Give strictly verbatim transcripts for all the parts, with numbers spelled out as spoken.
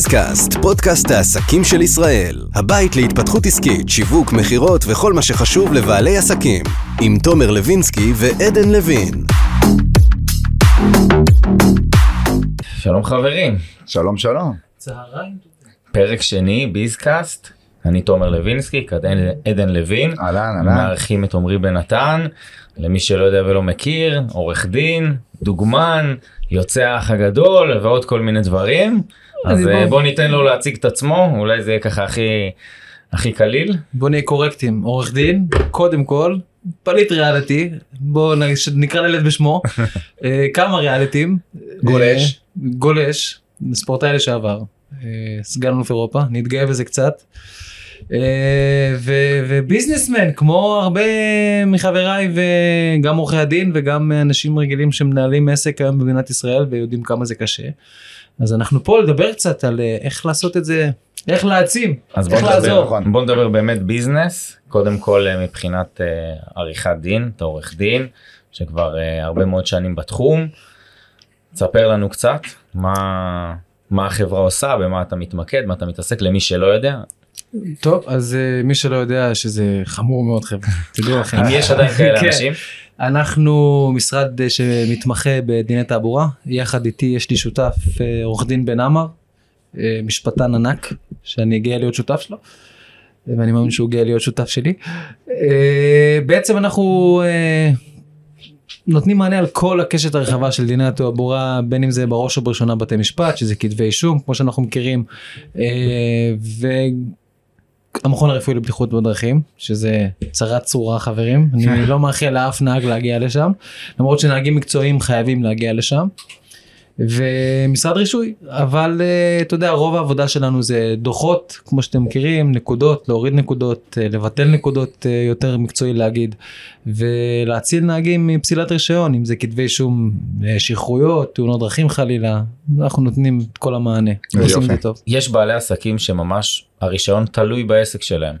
ביזקאסט, פודקאסט העסקים של ישראל. הבית להתפתחות עסקית, שיווק, מחירות וכל מה שחשוב לבעלי עסקים. עם תומר לוינסקי ועדן לוין. שלום חברים. שלום שלום. צהריים. פרק שני, ביזקאסט. אני תומר לוינסקי, עדן לוין. אהלן, אהלן. מערכים את עמרי בן נתן. למי שלא יודע ולא מכיר, עורך דין, דוגמן, יוצא האח הגדול ועוד כל מיני דברים. אז בוא ניתן לו להציג את עצמו, אולי זה יהיה ככה הכי, הכי קליל. בוא נהיה קורקטים, עורך דין, קודם כל, פליט ריאליטי, בוא נקרא לילד בשמו, כמה ריאליטים. גולש. גולש, ספורטאי לשעבר, סגן אלוף אירופה, נתגאה בזה קצת. וביזנסמן, כמו הרבה מחבריי וגם עורכי הדין וגם אנשים רגילים שמנהלים עסק היום במדינת ישראל ויודעים כמה זה קשה. אז אנחנו פה לדבר קצת על איך לעשות את זה, איך להעצים, איך לעזור. בוא נדבר באמת ביזנס, קודם כל מבחינת עריכת דין, אתה עורך דין, שכבר הרבה מאוד שנים בתחום. תספר לנו קצת מה, מה החברה עושה, במה אתה מתמקד, מה אתה מתעסק, למי שלא יודע. טוב, אז מי שלא יודע שזה חמור מאוד חבר'ה, תדעו לכם. אם יש עדיין כאלה אנשים? אנחנו משרד שמתמחה בדיני תעבורה, יחד איתי יש לי שותף עורך דין בן אמר, משפטן ענק, שאני גאה להיות שותף שלו, ואני מאמין שהוא גאה להיות שותף שלי. בעצם אנחנו נותנים מענה על כל הקשת הרחבה של דיני התעבורה, בין אם זה בראש או בראשונה בתי משפט, שזה כתבי אישום, כמו שאנחנו מכירים, ו... המכון הרפואי לבטיחות בדרכים, שזה צרת צורה חברים, אני לא מאחל לאף נהג להגיע לשם, למרות שנהגים מקצועיים חייבים להגיע לשם, ומשרד רישוי, אבל אתה יודע, רוב העבודה שלנו זה דוחות, כמו שאתם מכירים, נקודות, להוריד נקודות, לבטל נקודות יותר מקצועי להגיד, ולהציל נהגים מפסילת רישיון, אם זה כתבי שום שחרויות, תאונות דרכים חלילה, אנחנו נותנים את כל המענה. יש בעלי עסקים שממש הרישיון תלוי בעסק שלהם,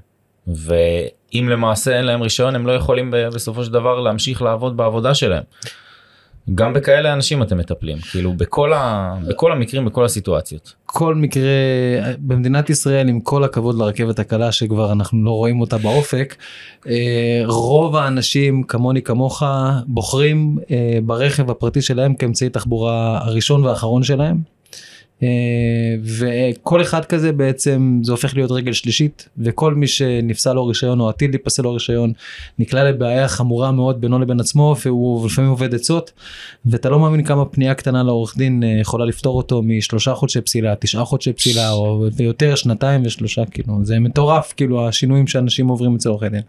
ואם למעשה אין להם רישיון, הם לא יכולים בסופו של דבר להמשיך לעבוד בעבודה שלהם. גם בכאלה אנשים אתם מטפלים, כאילו בכל, ה... בכל המקרים, בכל הסיטואציות. כל מקרה, במדינת ישראל, עם כל הכבוד לרכבת הקלה, שכבר אנחנו לא רואים אותה באופק, רוב האנשים, כמוני כמוך, בוחרים ברכב הפרטי שלהם, כאמצעי תחבורה הראשון והאחרון שלהם, וכל אחד כזה בעצם זה הופך להיות רגל שלישית, וכל מי שנפסל לו רישיון או עתיד להיפסל לו רישיון נקלע לבעיה חמורה מאוד בינו לבין עצמו, והוא לפעמים עובד עצות, ואתה לא מאמין כמה פנייה קטנה לעורך דין יכולה לפתור אותו משלושה חודשי פסילה, תשעה חודשי פסילה או יותר, שנתיים ושלושה, כאילו זה מטורף, כאילו השינויים שאנשים עוברים אצל עורכי דין.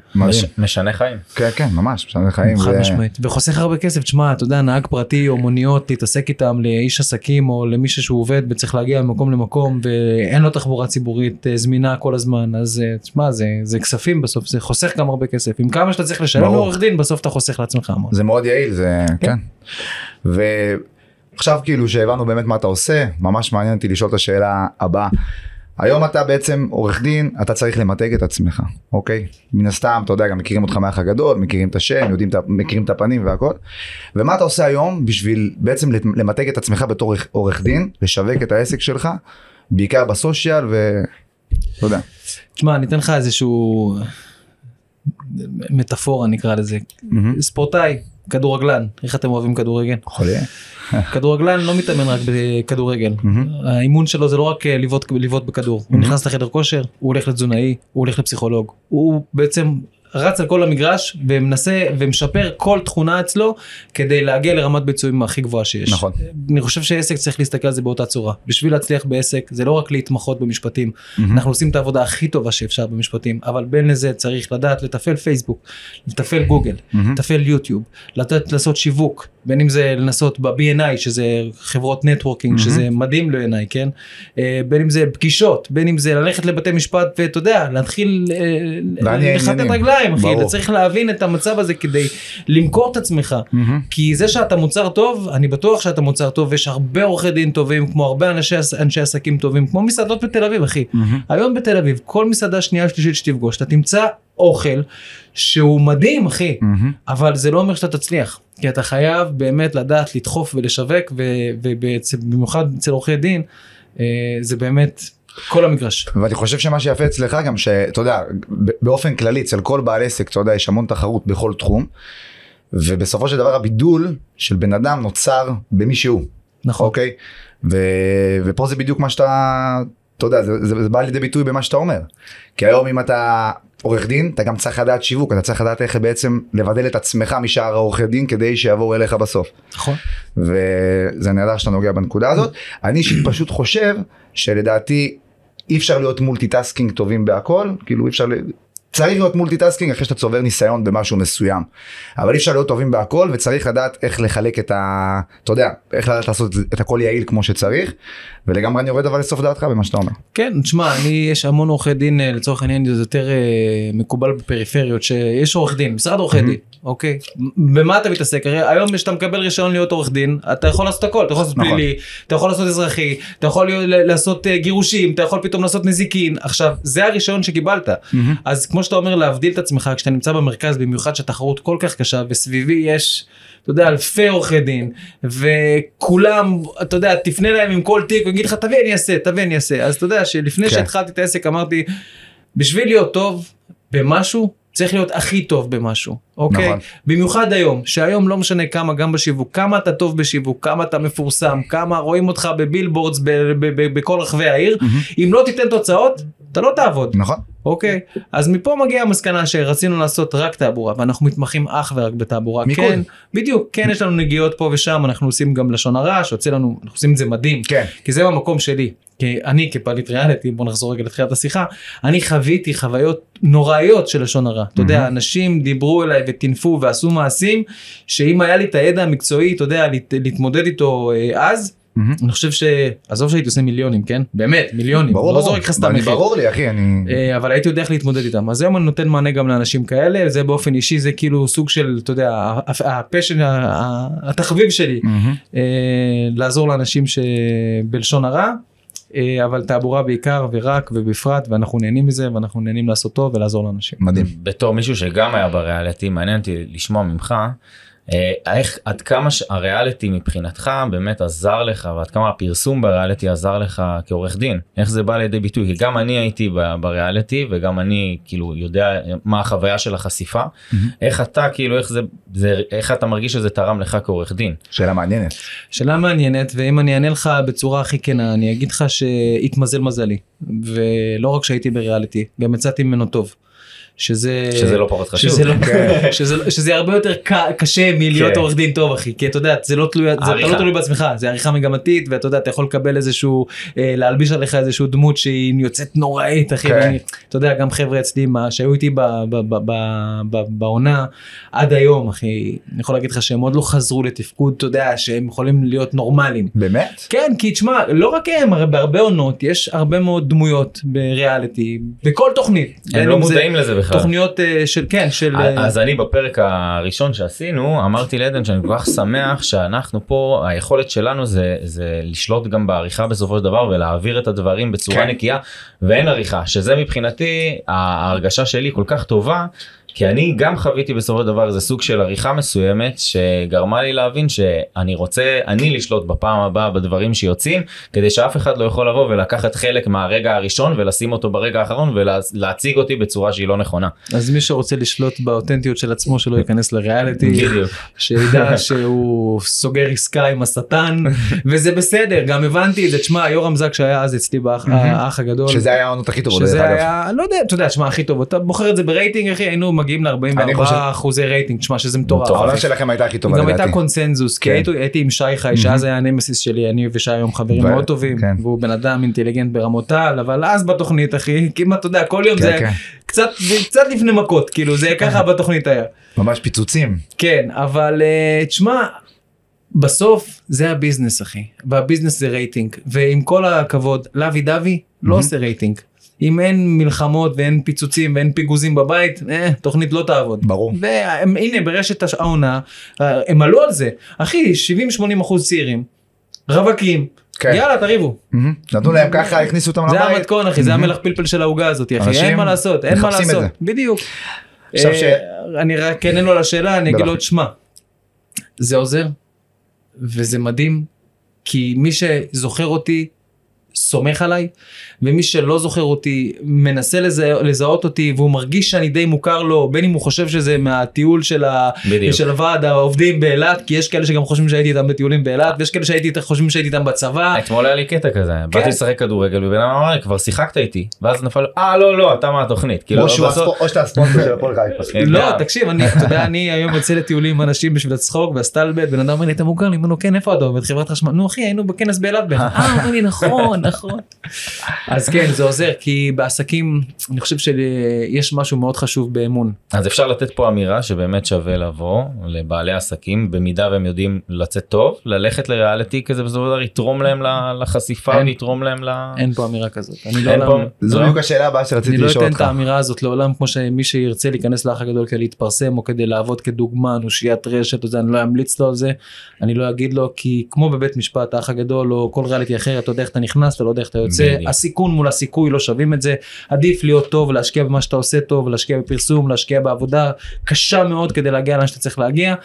משנה חיים. כן, כן, ממש, משנה חיים. חד משמעית, וחוסך הרבה כסף, תשמע, אתה יודע, נהג פרטי או מוניות, להתעסק איתם לאיש עסקים או למישהו שהוא עובד צריך להגיע ממקום למקום, ואין לו תחבורה ציבורית זמינה כל הזמן, אז תשמע, זה, זה כספים בסוף, זה חוסך גם הרבה כסף, עם כמה שאתה צריך לשלם לעורך דין, בסוף אתה חוסך לעצמך. זה מאוד יעיל, זה, כן. ועכשיו כאילו שהבנו באמת מה אתה עושה, ממש מעניין אותי לשאול את השאלה הבאה, היום אתה בעצם עורך דין, אתה צריך למתג את עצמך, אוקיי? מן הסתם, אתה יודע, גם מכירים אותך מהאח הגדול, מכירים את השם, יודעים, מכירים את הפנים והכל. ומה אתה עושה היום בשביל בעצם למתג את עצמך בתור עורך דין, לשווק את העסק שלך, בעיקר בסושיאל ו... אתה יודע. תשמע, ניתן לך איזשהו מטאפורה, נקרא לזה. ספורטאי, כדורגלן, איך אתם אוהבים כדורגל? חולה. כדורגלן לא מתאמן רק בכדורגל, האימון שלו זה לא רק ליוות בכדור, הוא נכנס לחדר כושר, הוא הולך לתזונאי, הוא הולך לפסיכולוג, הוא בעצם רץ על כל המגרש ומנסה ומשפר כל תכונה אצלו כדי להגיע לרמת ביצועים הכי גבוהה שיש. נכון. אני חושב שעסק צריך להסתכל על זה באותה צורה. בשביל להצליח בעסק זה לא רק להתמחות במשפטים, אנחנו עושים את העבודה הכי טובה שאפשר במשפטים, אבל בין לזה צריך לדעת לתפעל פייסבוק, לתפעל גוגל, לתפעל יוטיוב, לתת לעשות שיווק, בין אם זה לנסות ב-בי אן איי, שזה חברות נטוורקינג, שזה מדהים ל-בי אן איי, כן? בין אם זה פגישות, בין אם זה ללכת לבתי משפט, ואתה יודע, להתחיל לחטט רגליים. שתיים, אחי. אתה צריך להבין את המצב הזה כדי למכור את עצמך. כי זה שאתה מוצר טוב, אני בטוח שאתה מוצר טוב, יש הרבה עורכי דין טובים, כמו הרבה אנשי, אנשי עסקים טובים, כמו מסעדות בתל אביב, אחי. היום בתל אביב, כל מסעדה שנייה, שלישית שתפגוש, אתה תמצא אוכל שהוא מדהים, אחי. אבל זה לא אומר שאתה תצליח. כי אתה חייב באמת לדעת, לדחוף ולשווק, ובמיוחד אצל עורכי דין, זה באמת כל המגרש. ואני חושב שמה שיפה אצלך גם שאתה יודע, באופן כללי, אצל כל בעל עסק, אתה יודע, יש המון תחרות בכל תחום, ובסופו של דבר הבידול של בן אדם נוצר במי שהוא. נכון. אוקיי? ו- ופה זה בדיוק מה שאתה, אתה יודע, זה, זה, זה בא לידי ביטוי במה שאתה אומר. כי היום אם אתה עורך דין, אתה גם צריך לדעת שיווק, אתה צריך לדעת איך בעצם לבדל את עצמך משאר העורכי דין, כדי שיעבור אליך בסוף. נכון. וזה נהדר שאתה נוגע בנקודה הזאת. אני שפשוט חושב שלדעתי אי אפשר להיות מולטיטאסקינג טובים בהכל, כאילו אי אפשר, צריך להיות מולטיטאסקינג אחרי שאתה צובר ניסיון במשהו מסוים, אבל אי אפשר להיות טובים בהכל, וצריך לדעת איך לחלק את ה, אתה יודע, איך לדעת לעשות את הכל יעיל כמו שצריך, ולגמרי אני יורד אבל לסוף דעתך במה שאתה אומר. כן, תשמע, אני, יש המון עורכי דין, לצורך העניין זה יותר מקובל בפריפריות, שיש עורך דין, משרד עורכי דין, אוקיי, במה אתה מתעסק? הרי היום שאתה מקבל רישיון להיות עורך דין, אתה יכול לעשות הכל, אתה יכול לעשות פלילי, אתה יכול לעשות אזרחי, אתה יכול לעשות גירושים, אתה יכול פתאום לעשות נזיקין, עכשיו, זה הרישיון שקיבלת, אז כמו שאתה אומר להבדיל את עצמך, כשאתה נמצא במרכז, במיוחד שהתחרות כל כך קשה, וסביבי יש, אתה יודע, אלפי עורכי דין, וכולם, אתה יודע, תפנה להם עם כל תיק, ונגיד לך, תביא אני אעשה, תביא אני אעשה, אז אתה יודע, שלפני שהתחלתי את העסק, אמרתי, בשביל להיות טוב במשהו, צריך להיות הכי טוב במשהו, אוקיי? נכון. במיוחד היום, שהיום לא משנה כמה, גם בשיווק, כמה אתה טוב בשיווק, כמה אתה מפורסם, כמה רואים אותך בבילבורדס, ב- ב- ב- ב- בכל רחבי העיר, mm-hmm. אם לא תיתן תוצאות, אתה לא תעבוד. נכון. אוקיי? אז מפה מגיעה המסקנה שרצינו לעשות רק תעבורה, ואנחנו מתמחים אך ורק בתעבורה. מכל. כן, בדיוק, כן, יש לנו נגיעות פה ושם, אנחנו עושים גם לשון הרע, שיוצא לנו, אנחנו עושים את זה מדהים. כן. כי זה במקום שלי. כי אני כפעלית ריאליטי, בוא נחזור רגע לתחילת השיחה, אני חוויתי חוויות נוראיות של לשון הרע. אתה יודע, אנשים דיברו אליי וטינפו ועשו מעשים, שאם היה לי את הידע המקצועי, אתה יודע, להת, להתמודד איתו אז, Mm-hmm. אני חושב שעזוב שהייתי עושה מיליונים, כן? באמת, מיליונים. ברור, לא זורק חסתם מחיר. ברור לי, אחי, אני... אבל הייתי יודע איך להתמודד איתם. אז היום אני נותן מענה גם לאנשים כאלה, זה באופן אישי, זה כאילו סוג של, אתה יודע, הפשן, התחביב שלי, mm-hmm. לעזור לאנשים שבלשון הרע, אבל תעבורה בעיקר ורק ובפרט, ואנחנו נהנים מזה, ואנחנו נהנים לעשות טוב ולעזור לאנשים. מדהים. בתור מישהו שגם היה בריאליטי, מעניין אותי לשמוע ממך, איך, עד כמה הריאליטי מבחינתך באמת עזר לך, ועד כמה הפרסום בריאליטי עזר לך כעורך דין? איך זה בא לידי ביטוי? כי גם אני הייתי בריאליטי, וגם אני כאילו יודע מה החוויה של החשיפה. איך אתה, כאילו, איך זה, זה, איך אתה מרגיש שזה תרם לך כעורך דין? שאלה מעניינת. שאלה מעניינת, ואם אני אענה לך בצורה הכי כנה, אני אגיד לך שהתמזל מזלי, ולא רק שהייתי בריאליטי, גם יצאתי ממנו טוב. שזה, שזה לא פחות חשוב, שזה, לא, שזה, שזה הרבה יותר ק, קשה מלהיות עורך דין טוב, אחי, כי אתה יודע, זה לא תלוי, זה, אתה לא תלוי בעצמך, זה עריכה מגמתית, ואתה יודע, אתה יכול לקבל איזשהו, אה, להלביש עליך איזשהו דמות שהיא יוצאת נוראית, אחי, ואני, אתה יודע, גם חבר'ה אצלי, מה שהיו איתי בעונה, עד היום, אחי, אני יכול להגיד לך שהם עוד לא חזרו לתפקוד, אתה יודע, שהם יכולים להיות נורמליים. באמת? כן, כי תשמע, לא רק הם, בהרבה עונות, יש הרבה מאוד דמויות בריאליטי, בכל תוכנית. הם לא מודעים לזה בכלל. תוכניות של, כן, של... אז אני בפרק הראשון שעשינו, אמרתי לעדן שאני כל כך שמח שאנחנו פה, היכולת שלנו זה, זה לשלוט גם בעריכה בסופו של דבר, ולהעביר את הדברים בצורה נקייה, ואין עריכה, שזה מבחינתי, ההרגשה שלי כל כך טובה, כי אני גם חוויתי בסופו של דבר איזה סוג של עריכה מסוימת שגרמה לי להבין שאני רוצה, אני לשלוט בפעם הבאה בדברים שיוצאים, כדי שאף אחד לא יכול לבוא ולקחת חלק מהרגע הראשון ולשים אותו ברגע האחרון ולהציג אותי בצורה שהיא לא נכונה. אז מי שרוצה לשלוט באותנטיות של עצמו שלא ייכנס לריאליטי, שידע שהוא סוגר עסקה עם השטן, וזה בסדר, גם הבנתי את זה, תשמע, יורם זק שהיה אז אצלי באח הגדול. שזה היה העונות הכי טובות. שזה היה, לא יודע, אתה יודע, תשמע, הכי טוב, אתה בוחר את זה ברייטינג, אחי, היינו מגיעים ל-ארבעים וארבעה אחוזי רייטינג, תשמע שזה מטורף. העולם שלכם הייתה הכי טובה. גם הייתה קונסנזוס, כי הייתי עם שי חי, שאז היה הנמסיס שלי, אני ושי היום חברים מאוד טובים, והוא בן אדם אינטליגנט ברמותיו, אבל אז בתוכנית, אחי, כמעט, אתה יודע, כל יום זה קצת לפני מכות, כאילו, זה ככה בתוכנית היה. ממש פיצוצים. כן, אבל תשמע, בסוף זה הביזנס, אחי, והביזנס זה רייטינג, ועם כל הכבוד, לוי דווי לא עושה רייטינג. אם אין מלחמות ואין פיצוצים ואין פיגוזים בבית, אה, תוכנית לא תעבוד. ברור. והנה ברשת העונה, הם עלו על זה. אחי, שבעים שמונים אחוז צעירים, רווקים, כן. יאללה תריבו. נתנו להם ככה, הכניסו אותם לבית. זה המתכון אחי, זה המלח פלפל של ההוגה הזאת, אחי. אין מה לעשות, אין מה לעשות. בדיוק. אני רק אענה לו על השאלה, אני אגיד לו את שמה. זה עוזר, וזה מדהים, כי מי שזוכר אותי, סומך עליי, ומי שלא זוכר אותי, מנסה לזה, לזהות אותי, והוא מרגיש שאני די מוכר לו, בין אם הוא חושב שזה מהטיול של, ה, של הוועד העובדים באלת, כי יש כאלה שגם חושבים שהייתי איתם בטיולים באלת, ויש כאלה שהייתי איתם, חושבים שהייתי איתם בצבא. אתמול היה לי קטע כזה, כן. באתי לשחק כדורגל, ובן אמר, כבר שיחקת איתי, ואז נפל, אה לא, לא, אתה מהתוכנית. כאילו, או, או, בסוף... או שאתה הספונטו של הפולקאי. לא, תקשיב, אני, אתה יודע, אני היום יוצא לטיולים עם אנשים בשביל הצחוק, והסטלבט, בן אדם, אני, אתה מוכר לי, אמרנו, כן, איפה אתה עובד? חברת חשמל, נו, אחי, היינו בכנס באלת בן. אה, אני, נכון. נכון. אז כן, זה עוזר, כי בעסקים, אני חושב שיש משהו מאוד חשוב באמון. אז אפשר לתת פה אמירה שבאמת שווה לבוא לבעלי עסקים, במידה והם יודעים לצאת טוב, ללכת לריאליטי כזה, וזה עובר, יתרום להם לחשיפה, יתרום להם ל... אין פה אמירה כזאת. זו בדיוק השאלה הבאה שרציתי לשאול אותך. אני לא אתן את האמירה הזאת לעולם, כמו שמי שירצה להיכנס לאח הגדול כדי להתפרסם, או כדי לעבוד כדוגמן, או שיית רשת, אני לא אמליץ לו על זה, אני לא אגיד לו, כי כמו בבית משפט, האח הגדול, או כל ריאליטי אחר, אתה יודע איך אתה נכנס אתה לא יודע איך אתה יוצא, הסיכון מול הסיכוי לא שווים את זה, עדיף להיות טוב, להשקיע במה שאתה עושה טוב, להשקיע בפרסום, להשקיע בעבודה, קשה מאוד כדי להגיע לאן שאתה צריך להגיע,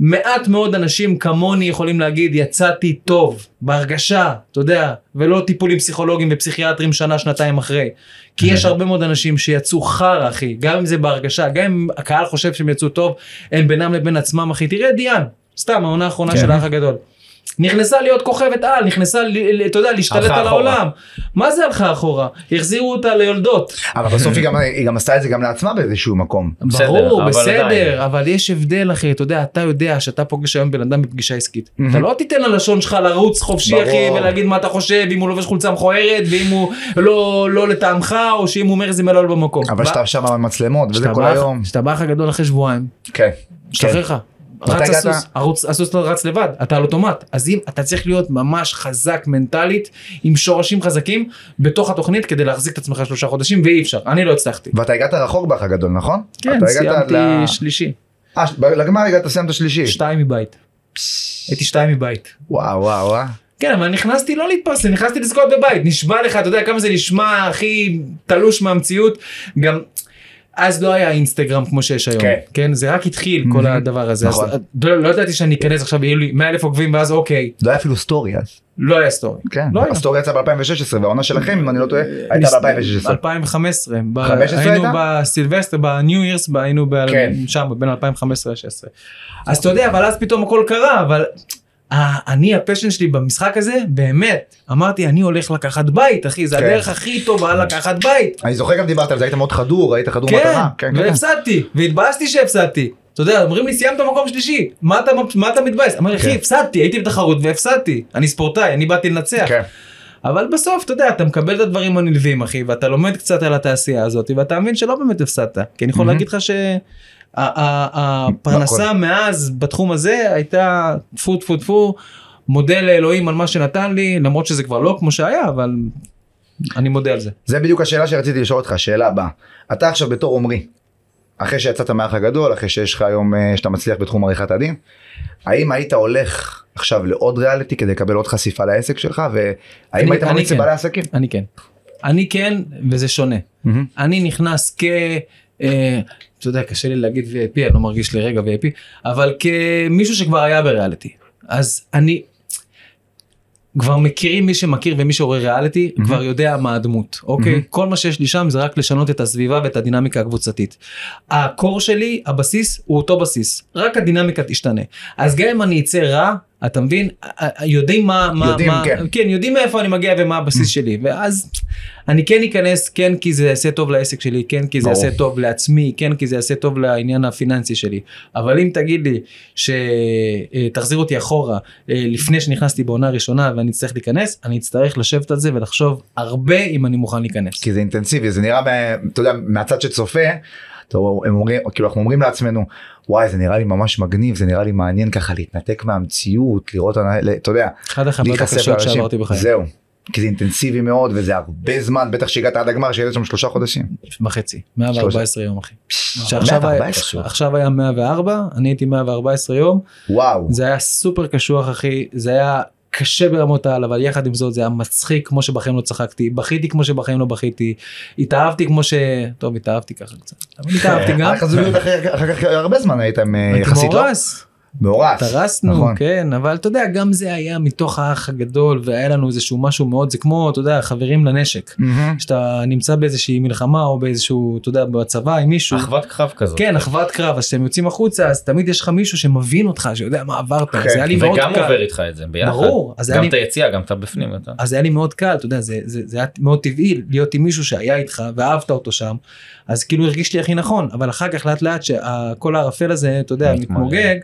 מעט מאוד אנשים כמוני יכולים להגיד, יצאתי טוב, בהרגשה, אתה יודע, ולא טיפולים פסיכולוגיים ופסיכיאטרים שנה, שנתיים אחרי, כי יש הרבה מאוד אנשים שיצאו חר, אחי, גם אם זה בהרגשה, גם אם הקהל חושב שהם יצאו טוב, הם בינם לבין עצמם, אחי, תראה דיאן, סתם, העונה האחרונה של האח הגדול. נכנסה להיות כוכבת על, נכנסה, אתה יודע, להשתלט על העולם. מה זה הלכה אחורה? החזירו אותה ליולדות. אבל בסוף היא גם עשתה את זה גם לעצמה באיזשהו מקום. ברור, בסדר, אבל יש הבדל אחי, אתה יודע, אתה יודע שאתה פוגש היום בן אדם בפגישה עסקית. אתה לא תיתן ללשון שלך לרוץ חופשי אחי, ולהגיד מה אתה חושב, אם הוא לובש חולצה מכוערת, ואם הוא לא לטעמך, או שאם הוא אומר זה מלול במקום. אבל שאתה שם במצלמות, וזה כל היום. שאתה באח הגדול אחרי שבועיים. כן. שתחריך. הסוס רץ לבד, אתה על אוטומט, אז אם אתה צריך להיות ממש חזק מנטלית, עם שורשים חזקים בתוך התוכנית כדי להחזיק את עצמך שלושה חודשים, ואי אפשר, אני לא הצלחתי. ואתה הגעת רחוק באח הגדול, נכון? כן, סיימתי שלישי. אה, לגמרי הגעת, סיימת שלישי? שתיים מבית. הייתי שתיים מבית. וואו, וואו, וואו. כן, אבל נכנסתי לא להתפרסם, נכנסתי לזכות בבית, נשמע לך, אתה יודע כמה זה נשמע הכי תלוש מהמציאות, גם... אז לא היה אינסטגרם כמו שיש היום, כן? זה רק התחיל כל הדבר הזה, לא ידעתי שאני אכנס עכשיו, יהיו לי מאה אלף עוקבים ואז אוקיי. לא היה אפילו סטורי אז. לא היה סטורי. כן, הסטורי יצא ב-אלפיים ושש עשרה, והעונה שלכם, אם אני לא טועה, הייתה ב-אלפיים ושש עשרה. אלפיים וחמש עשרה, היינו בסילבסטר, בניו אירס, היינו שם, בין אלפיים וחמש עשרה אלפיים ושש עשרה. אז אתה יודע, אבל אז פתאום הכל קרה, אבל... אני, הפשן שלי במשחק הזה, באמת, אמרתי, אני הולך לקחת בית, אחי, זה הדרך הכי טובה לקחת בית. אני זוכר גם דיברת על זה, היית מאוד חדור, היית חדור מטרה. כן, והפסדתי, והתבאסתי שהפסדתי. אתה יודע, אומרים לי, סיימת מקום שלישי, מה אתה מתבאס? אמרתי, אחי, הפסדתי, הייתי בתחרות והפסדתי, אני ספורטאי, אני באתי לנצח. אבל בסוף, אתה יודע, אתה מקבל את הדברים הנלווים, אחי, ואתה לומד קצת על התעשייה הזאת, ואתה מבין שלא באמת הפסדת, כי אני יכול להגיד לך ש... הפרנסה מאז בתחום הזה הייתה תפו תפו תפו מודה לאלוהים על מה שנתן לי, למרות שזה כבר לא כמו שהיה, אבל אני מודה על זה. זה בדיוק השאלה שרציתי לשאול אותך, השאלה הבאה, אתה עכשיו בתור עומרי, אחרי שיצאת מהאח הגדול, אחרי שיש לך היום שאתה מצליח בתחום עריכת הדין, האם היית הולך עכשיו לעוד ריאליטי כדי לקבל עוד חשיפה לעסק שלך, והאם היית ממליץ לבעלי עסקים? אני כן, אני כן, וזה שונה. אני נכנס כ... אתה יודע, קשה לי להגיד וי איי פי, אני לא מרגיש לי רגע וי איי פי, אבל כמישהו שכבר היה בריאליטי, אז אני, כבר מכירים מי שמכיר ומי שעורר ריאליטי, כבר יודע מה הדמות, אוקיי? כל מה שיש לי שם זה רק לשנות את הסביבה ואת הדינמיקה הקבוצתית. הקור שלי, הבסיס, הוא אותו בסיס, רק הדינמיקה תשתנה. אז גם אם אני אצא רע, אתה מבין, יודעים מה, מה, יודעים, מה, כן. כן, יודעים מאיפה אני מגיע ומה הבסיס שלי, ואז אני כן אכנס, כן כי זה יעשה טוב לעסק שלי, כן כי זה יעשה טוב לעצמי, כן כי זה יעשה טוב לעניין הפיננסי שלי, אבל אם תגיד לי שתחזיר אותי אחורה, לפני שנכנסתי בעונה הראשונה ואני אצטרך להיכנס, אני אצטרך לשבת על זה ולחשוב הרבה אם אני מוכן להיכנס. כי זה אינטנסיבי, זה נראה, אתה יודע, מהצד שצופה, טוב, הם אומרים, כאילו אנחנו אומרים לעצמנו, וואי, זה נראה לי ממש מגניב, זה נראה לי מעניין ככה להתנתק מהמציאות, לראות, אתה יודע, אחד החוויות הקשות שעברתי בחיים. זהו, כי זה אינטנסיבי מאוד, וזה הרבה זמן, בטח שהגעת עד הגמר, שהיית שם שלושה חודשים. בחצי, מאה וארבע עשרה יום, אחי. עכשיו היה מאה וארבע, אני הייתי מאה וארבע עשרה יום. וואו. זה היה סופר קשוח, אחי. זה היה קשה ברמות העל, אבל יחד עם זאת, זה היה מצחיק כמו שבחיים לא צחקתי, בכיתי כמו שבחיים לא בכיתי, התאהבתי כמו ש... טוב, התאהבתי ככה קצת. אבל התאהבתי גם. אחר כך הרבה זמן הייתם יחסית לא. מאורס. תרסנו, נכון. כן, אבל אתה יודע, גם זה היה מתוך האח הגדול, והיה לנו איזשהו משהו מאוד, זה כמו, אתה יודע, חברים לנשק, שאתה נמצא באיזושהי מלחמה, או באיזשהו, אתה יודע, בצבא עם מישהו. אחוות קרב כזאת. כן, אחוות קרב, אז כשאתם יוצאים החוצה, אז תמיד יש לך מישהו שמבין אותך, שיודע מה עברת, אז היה לי מאוד קל. וגם עובר איתך את זה ביחד. ברור. גם אתה יציאה, גם אתה בפנים. אז היה לי מאוד קל, אתה יודע, זה היה מאוד טבעי להיות עם מישהו שהיה איתך, ואהבת אותו שם, אז כאילו הרגיש לי הכי נכון, אבל אחר כך לאט לאט שכל הערפל הזה, אתה יודע, מתמוגג,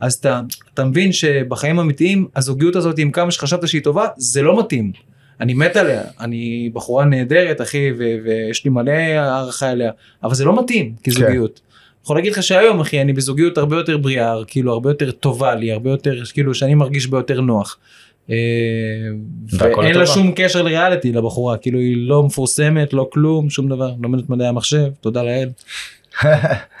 אז אתה, אתה מבין שבחיים אמיתיים, הזוגיות הזאת, עם כמה שחשבת שהיא טובה, זה לא מתאים. אני מת עליה, אני בחורה נהדרת, אחי, ו- ויש לי מלא הערכה אליה, אבל זה לא מתאים כזוגיות. כן. יכול להגיד לך שהיום, אחי, אני בזוגיות הרבה יותר בריאה, כאילו, הרבה יותר טובה לי, הרבה יותר, כאילו, שאני מרגיש ביותר נוח. ואין לה שום קשר לריאליטי לבחורה, כאילו, היא לא מפורסמת, לא כלום, שום דבר, לומדת מדעי המחשב, תודה לאל.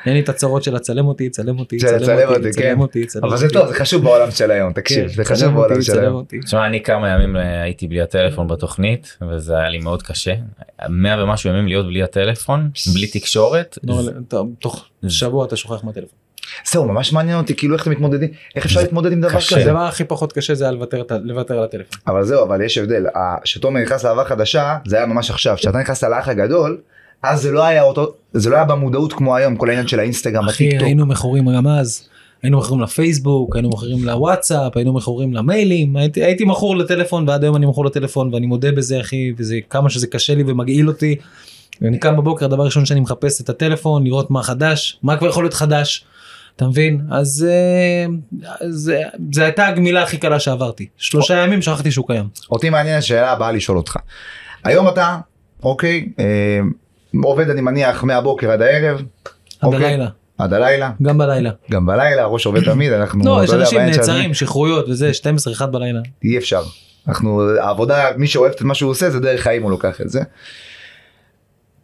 אין לי את הצרות של הצלם אותי, צלם אותי, צלם אותי, אבל זה טוב, זה חשוב בעולם של היום, תקשיב, זה חשוב בעולם של היום. תשמע, אני כמה ימים הייתי בלי הטלפון בתוכנית, וזה היה לי מאוד קשה, מאה ומשהו ימים להיות בלי הטלפון, בלי תקשורת. תוך שבוע אתה שוכח מהטלפון. זהו, ממש מעניין אותי, כאילו איך אתם מתמודדים, איך אפשר להתמודד עם דבר כזה? הדבר הכי פחות קשה זה לוותר על הטלפון. אבל זהו, אבל יש הבדל, שתומר נכנס לאהבה חדשה, זה היה ממש עכשיו, שאתה נכנס לאח הגדול, אז זה לא היה אותו, זה לא היה במודעות כמו היום, כל העניין של האינסטגרם, הטיקטוק. אחי, היינו מכורים גם אז, היינו מכורים לפייסבוק, היינו מכורים לוואטסאפ, היינו מכורים למיילים, הייתי, הייתי מכור לטלפון, ועד היום אני מכור לטלפון, ואני מודה בזה, אחי, וזה כמה שזה קשה לי ומגעיל אותי. אני קם בבוקר, הדבר ראשון שאני מחפש את הטלפון, לראות מה חדש, מה כבר יכול להיות חדש. אתה מבין? אז זה, זה הייתה הגמילה הכי קלה שעברתי. שלושה ימים שכחתי שהוא קיים. אותי מעניין השאלה הבאה לשאול אותך. היום אתה, אוקיי, עובד אני מניח מהבוקר עד הערב. עד הלילה. עד הלילה. גם בלילה. גם בלילה, הראש עובד תמיד. לא, יש אנשים נעצרים, שחרויות וזה, שתים עשרה אחת בלילה. אי אפשר. העבודה, מי שאוהב את מה שהוא עושה, זה דרך חיים הוא לוקח את זה.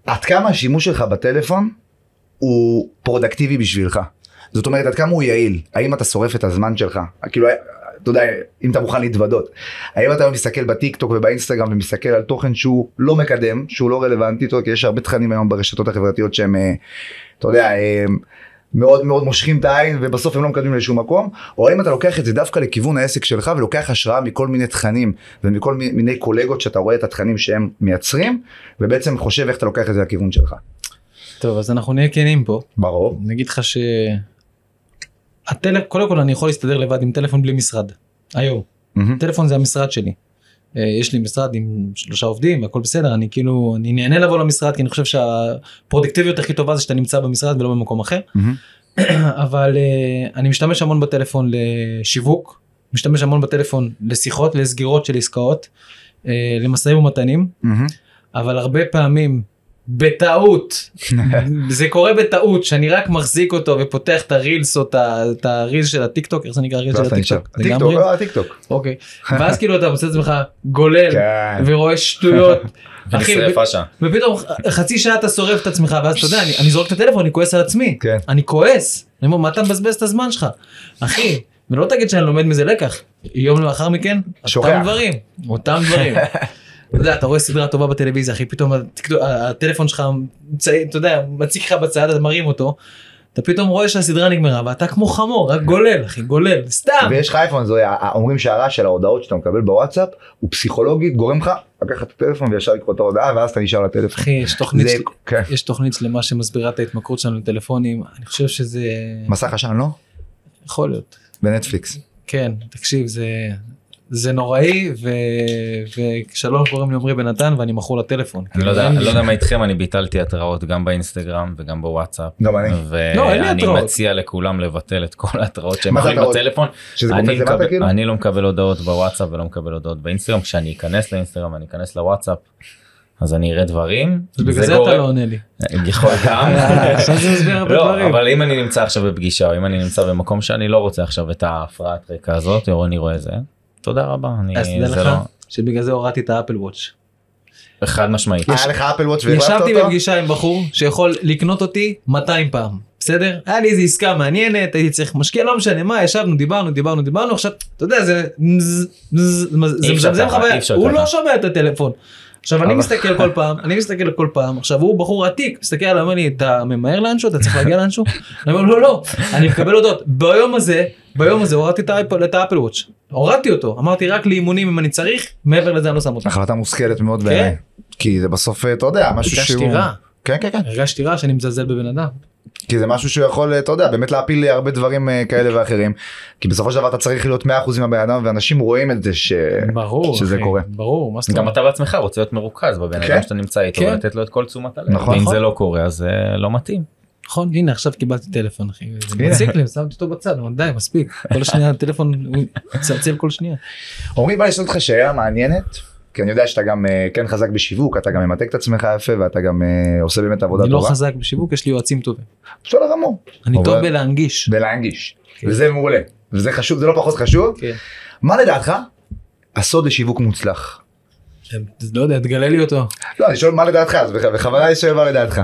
עד כמה השימוש שלך בטלפון הוא פרודקטיבי בשבילך? זאת אומרת, עד כמה הוא יעיל? האם אתה שורף את הזמן שלך? כאילו, אתה יודע, אם אתה מוכן להתוודות. האם אתה מסתכל בטיקטוק ובאינסטגרם ומסתכל על תוכן שהוא לא מקדם, שהוא לא רלוונטי, כי יש הרבה תכנים היום ברשתות החברתיות שהם, אתה יודע, מאוד מאוד מושכים את העין ובסוף הם לא מקדמים לשום מקום, או האם אתה לוקח את זה דווקא לכיוון העסק שלך ולוקח השראה מכל מיני תכנים ומכל מיני קולגות שאתה רואה את התכנים שהם מייצרים, ובעצם חושב איך אתה לוקח את זה לכיוון שלך. טוב, אז אנחנו נהיה כנים פה. ברור. נגיד לך ש... הטל... קודם כל אני יכול להסתדר לבד עם טלפון בלי משרד. היום. Mm-hmm. טלפון זה המשרד שלי. יש לי משרד עם שלושה עובדים, הכל בסדר. אני כאילו, אני נהנה לבוא למשרד, כי אני חושב שהפרודקטיביות הכי טובה זה שאתה נמצא במשרד ולא במקום אחר. Mm-hmm. אבל אני משתמש המון בטלפון לשיווק, משתמש המון בטלפון לשיחות, לסגירות של עסקאות, למשאים ומתנים. Mm-hmm. אבל הרבה פעמים, בטעות, זה קורה בטעות, שאני רק מחזיק אותו ופותח את הרילס או את הרילס של הטיקטוק, איך זה נקרא הרילס של הטיקטוק? הטיקטוק, לא הטיקטוק. אוקיי, ואז כאילו אתה מוצא את עצמך גולל ורואה שטויות. אחי, ופתאום חצי שעה אתה שורף את עצמך, ואז אתה יודע, אני זורק את הטלפון, אני כועס על עצמי, אני כועס, אני אומר, מה אתה מבזבז את הזמן שלך? אחי, ולא תגיד שאני לומד מזה לקח, יום לאחר מכן, אותם דברים, אותם דברים. אתה יודע, אתה רואה סדרה טובה בטלוויזיה, אחי, פתאום הטלפון שלך, אתה יודע, מציג לך בצד, אתה מרים אותו, אתה פתאום רואה שהסדרה נגמרה, ואתה כמו חמור, רק גולל, אחי, גולל, סתם. ויש לך אייפון, אומרים שהרעש של ההודעות שאתה מקבל בוואטסאפ, הוא פסיכולוגית, גורם לך, לקחת את הטלפון וישר לקרוא את ההודעה, ואז אתה נשאר לטלפון. אחי, יש תוכנית שלמה שמסבירה את ההתמכרות שלנו לטלפונים, אני חושב שזה... מסך עשן, לא? יכול להיות. בנטפליקס. כן, תקשיב, זה... זה נוראי, וכשלום קוראים לי עמרי בן נתן, ואני מכור לטלפון. אני לא יודע מה איתכם, אני ביטלתי התראות גם באינסטגרם וגם בוואטסאפ. גם אני. ואני מציע לכולם לבטל את כל ההתראות שהם יכולים בטלפון. אני לא מקבל הודעות בוואטסאפ ולא מקבל הודעות באינסטגרם. כשאני אכנס לאינסטגרם, אני אכנס לוואטסאפ, אז אני אראה דברים. בגלל זה אתה לא עונה לי. יכול גם. עכשיו זה מסביר הרבה דברים. אבל אם אני נמצא עכשיו בפגישה, או אם אני נמצא במקום שאני לא רוצה עכשיו את ההפרעת רקע הזאת, אני רואה זה. תודה רבה. אז תדע לך, שבגלל זה הורדתי את האפל וואץ'. אחד משמעית. היה לך אפל וואץ' והחלפת אותו? ישבתי בפגישה עם בחור שיכול לקנות אותי מאתיים פעם, בסדר? היה לי איזו עסקה מעניינת, הייתי צריך משקיע, לא משנה מה, ישבנו, דיברנו, דיברנו, דיברנו, עכשיו, אתה יודע, זה מזמזם חוויה, הוא לא שומע את הטלפון. עכשיו אני מסתכל כל פעם, אני מסתכל כל פעם, עכשיו הוא בחור עתיק, מסתכל עליו, אומר לי, אתה ממהר לאנשהו? אתה צריך להגיע לאנשהו? אני אומר, לא, לא, אני מקבל הודעות. ביום הזה, ביום הזה הורדתי את האפל וואץ', הורדתי אותו, אמרתי רק לאימונים אם אני צריך, מעבר לזה אני לא שם אותו. החלטה מושכלת מאוד בעיניי, כי זה בסוף, אתה יודע, משהו שהוא... הרגשתי רע. כן, כן, כן. הרגשתי רע שאני מזלזל בבן אדם. כי זה משהו שיכול, אתה יודע, באמת להפיל הרבה דברים כאלה ואחרים, כי בסופו של דבר אתה צריך להיות מאה אחוז עם הבן אדם, ואנשים רואים את זה ש... ברור, שזה אחי, קורה. ברור, מה זאת אומרת? גם אתה בעצמך רוצה להיות מרוכז בבן אדם שאתה נמצא איתו, ולתת לו את כל תשומת הלב. נכון, ואם נכון. זה לא קורה, אז זה לא מתאים. נכון, הנה עכשיו קיבלתי טלפון, אחי. זה מציק לי, שמתי אותו בצד, אבל די, מספיק. כל השנייה, הטלפון צלצל כל שנייה. אומרים, בא לשאול אותך שאלה מעניינת, כי אני יודע שאתה גם כן חזק בשיווק, אתה גם ממתק את עצמך יפה, ואתה גם עושה באמת עבודה טובה. אני לא חזק בשיווק, יש לי יועצים טובים. בסדר גמור. אני טוב בלהנגיש. בלהנגיש. וזה מעולה. וזה חשוב, זה לא פחות חשוב. מה לדעתך? הסוד לשיווק מוצלח. לא יודע, תגלה לי אותו. לא, אני שואל מה לדעתך, אז בכוונה יש שאלה לדעתך.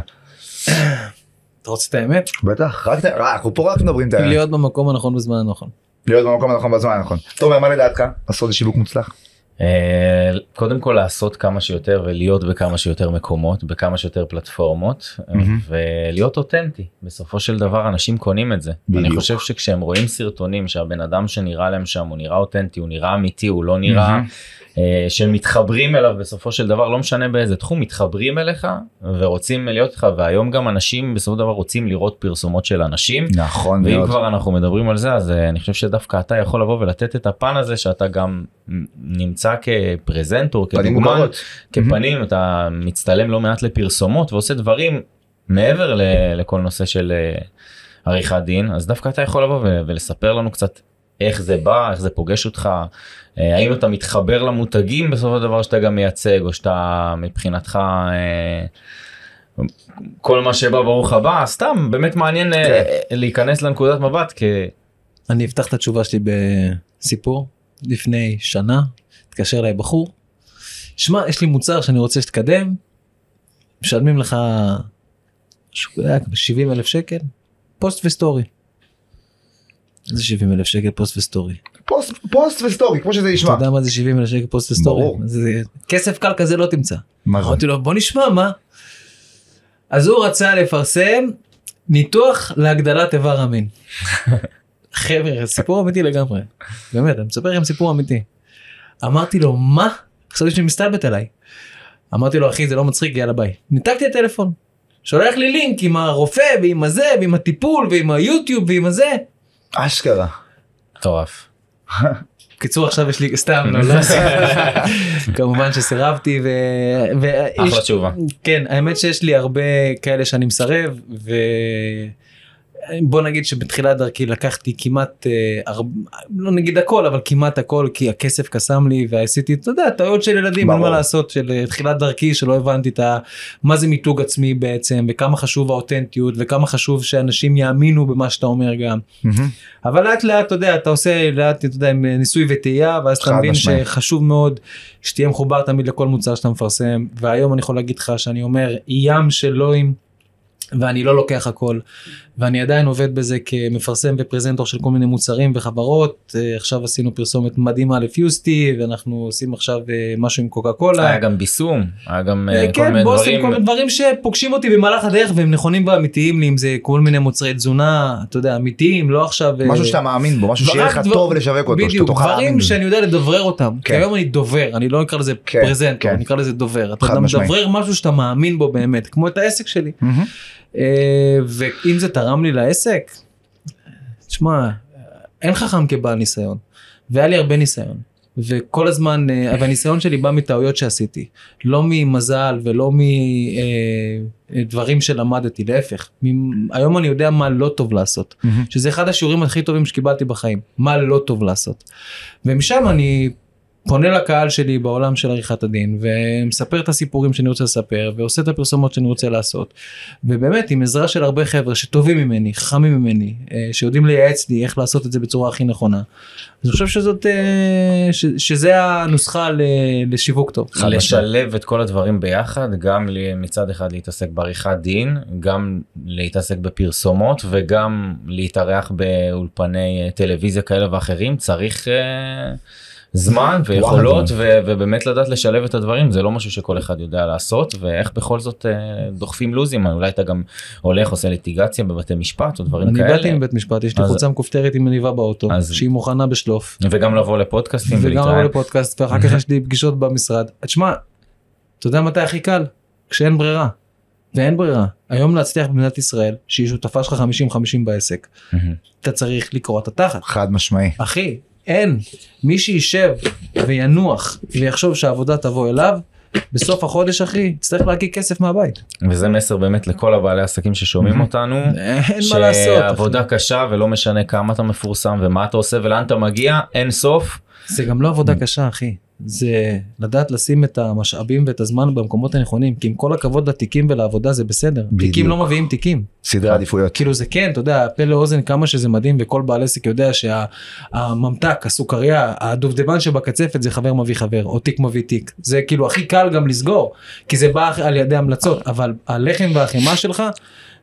אתה רוצה את האמת? בטח, רק אנחנו פה רק מדברים את האמת. להיות במקום הנכון בזמן הנכון. להיות במקום הנכון בזמן הנכון. תומר, מה לדעתך? הסוד לשיווק מוצלח. קודם כל לעשות כמה שיותר ולהיות בכמה שיותר מקומות, בכמה שיותר פלטפורמות, ולהיות אותנטי. בסופו של דבר אנשים קונים את זה. אני חושב שכשהם רואים סרטונים שהבן אדם שנראה להם שם, הוא נראה אותנטי, הוא נראה אמיתי, הוא לא נראה, שמתחברים אליו בסופו של דבר, לא משנה באיזה תחום, מתחברים אליך ורוצים להיות איתך, והיום גם אנשים בסופו של דבר רוצים לראות פרסומות של אנשים. נכון. ואם כבר אנחנו מדברים על זה, אז אני חושב שדווקא אתה יכול לבוא ולתת את הפן הזה שאתה גם נמצא כפרזנטור, כדוגמן, כפנים, אתה מצטלם לא מעט לפרסומות ועושה דברים מעבר לכל נושא של עריכת דין, אז דווקא אתה יכול לבוא ולספר לנו קצת איך זה בא, איך זה פוגש אותך, האם אתה מתחבר למותגים בסוף הדבר שאתה גם מייצג, או שאתה מבחינתך כל מה שבא ברוך הבא, סתם באמת מעניין להיכנס לנקודת מבט. אני אפתח את התשובה שלי בסיפור. לפני שנה התקשר אליי בחור, שמע, יש לי מוצר שאני רוצה שתקדם, משלמים לך שבעים אלף שקל, פוסט וסטורי. זה שבעים אלף שקל פוסט וסטורי. פוסט, פוסט וסטורי, כמו שזה ישמע. אתה יודע מה זה שבעים אלף שקל פוסט וסטורי? ברור. זה, כסף קל כזה לא תמצא. מרון. אמרתי לו, בוא נשמע מה. אז הוא רצה לפרסם ניתוח להגדלת איבר המין. חבר'ה, סיפור אמיתי לגמרי. באמת, אני מספר לכם סיפור אמיתי. אמרתי לו, מה? עכשיו יש לי מסתלבט עליי. אמרתי לו, אחי, זה לא מצחיק, יאללה ביי. ניתקתי את הטלפון. שולח לי לינק עם הרופא ועם הזה ועם הטיפול ועם היוטיוב ועם הזה. אשכרה. טורף. קיצור, עכשיו יש לי סתם. כמובן שסירבתי. אחלה תשובה. כן, האמת שיש לי הרבה כאלה שאני מסרב, ו... בוא נגיד שבתחילת דרכי לקחתי כמעט, לא נגיד הכל, אבל כמעט הכל, כי הכסף קסם לי ועשיתי, אתה יודע, טעויות של ילדים, אין מה לעשות, של תחילת דרכי, שלא הבנתי את מה זה מיתוג עצמי בעצם, וכמה חשוב האותנטיות, וכמה חשוב שאנשים יאמינו במה שאתה אומר גם. אבל לאט לאט, אתה יודע, אתה עושה לאט, אתה יודע, עם ניסוי וטעייה, ואז אתה מבין שחשוב מאוד שתהיה מחובר תמיד לכל מוצר שאתה מפרסם, והיום אני יכול להגיד לך שאני אומר, ים שלוים, ואני לא לוקח הכל, ואני עדיין עובד בזה כמפרסם ופרזנטור של כל מיני מוצרים וחברות. עכשיו עשינו פרסומת מדהימה לפיוסטי, ואנחנו עושים עכשיו משהו עם קוקה קולה. היה גם ביסום, היה גם כל מיני דברים. כן, כל מיני דברים שפוגשים אותי במהלך הדרך, והם נכונים ואמיתיים לי, אם זה כל מיני מוצרי תזונה, אתה יודע, אמיתיים, לא עכשיו... משהו שאתה מאמין בו, משהו שיהיה לך טוב לשווק אותו, שאתה תוכל להאמין בו. דברים שאני יודע לדברר אותם, כי היום אני דובר, אני לא אקרא לזה פרזנטור, אני אקרא לזה דובר. אתה מדברר משהו שאתה מאמין בו באמת, כמו את העסק שלי. ואם זה תרם לי לעסק, תשמע, אין חכם כבעל ניסיון, והיה לי הרבה ניסיון, וכל הזמן, והניסיון שלי בא מטעויות שעשיתי, לא ממזל ולא מדברים שלמדתי, להפך, היום אני יודע מה לא טוב לעשות, שזה אחד השיעורים הכי טובים שקיבלתי בחיים, מה לא טוב לעשות, ומשם אני פונה לקהל שלי בעולם של עריכת הדין, ומספר את הסיפורים שאני רוצה לספר, ועושה את הפרסומות שאני רוצה לעשות. ובאמת, עם עזרה של הרבה חבר'ה שטובים ממני, חמים ממני, שיודעים לייעץ לי איך לעשות את זה בצורה הכי נכונה. אני חושב שזאת, שזה הנוסחה לשיווק טוב. לשלב את כל הדברים ביחד, גם מצד אחד להתעסק בעריכת דין, גם להתעסק בפרסומות, וגם להתארח באולפני טלוויזיה כאלה ואחרים. צריך זמן ויכולות ו- ובאמת לדעת לשלב את הדברים. זה לא משהו שכל אחד יודע לעשות, ואיך בכל זאת דוחפים לוזים. אולי אתה גם הולך, עושה ליטיגציה בבתי משפט או דברים כאלה. אני באתי מבית משפט, יש לי חוצה מקופטרת עם מניבה באוטו, שהיא מוכנה בשלוף. וגם לבוא לפודקאסטים ולהתראה. וגם לבוא לפודקאסט, ואחר כך יש לי פגישות במשרד. תשמע, אתה יודע מתי הכי קל? כשאין ברירה. ואין ברירה. היום להצליח במדינת ישראל, שהיא שותפה שלך חמישים חמישים בעסק. אתה צריך לקרוא את התחת. חד משמעי. אחי, אין. מי שישב וינוח ויחשוב שהעבודה תבוא אליו, בסוף החודש אחי, צריך להקיק כסף מהבית. וזה מסר באמת לכל הבעלי העסקים ששומעים אותנו, שהעבודה קשה ולא משנה כמה אתה מפורסם ומה אתה עושה ולאן אתה מגיע, אין סוף. זה גם לא עבודה קשה אחי. זה לדעת לשים את המשאבים ואת הזמן במקומות הנכונים, כי עם כל הכבוד לתיקים ולעבודה זה בסדר, תיקים לא מביאים תיקים, סדרי עדיפויות, כאילו זה כן, אתה יודע, פה לאוזן כמה שזה מדהים, וכל בעל עסק יודע שהממתק, הסוכריה, הדובדבן שבקצפת זה חבר מביא חבר, או תיק מביא תיק, זה כאילו הכי קל גם לסגור, כי זה בא על ידי המלצות, אבל הלחם והחימה שלך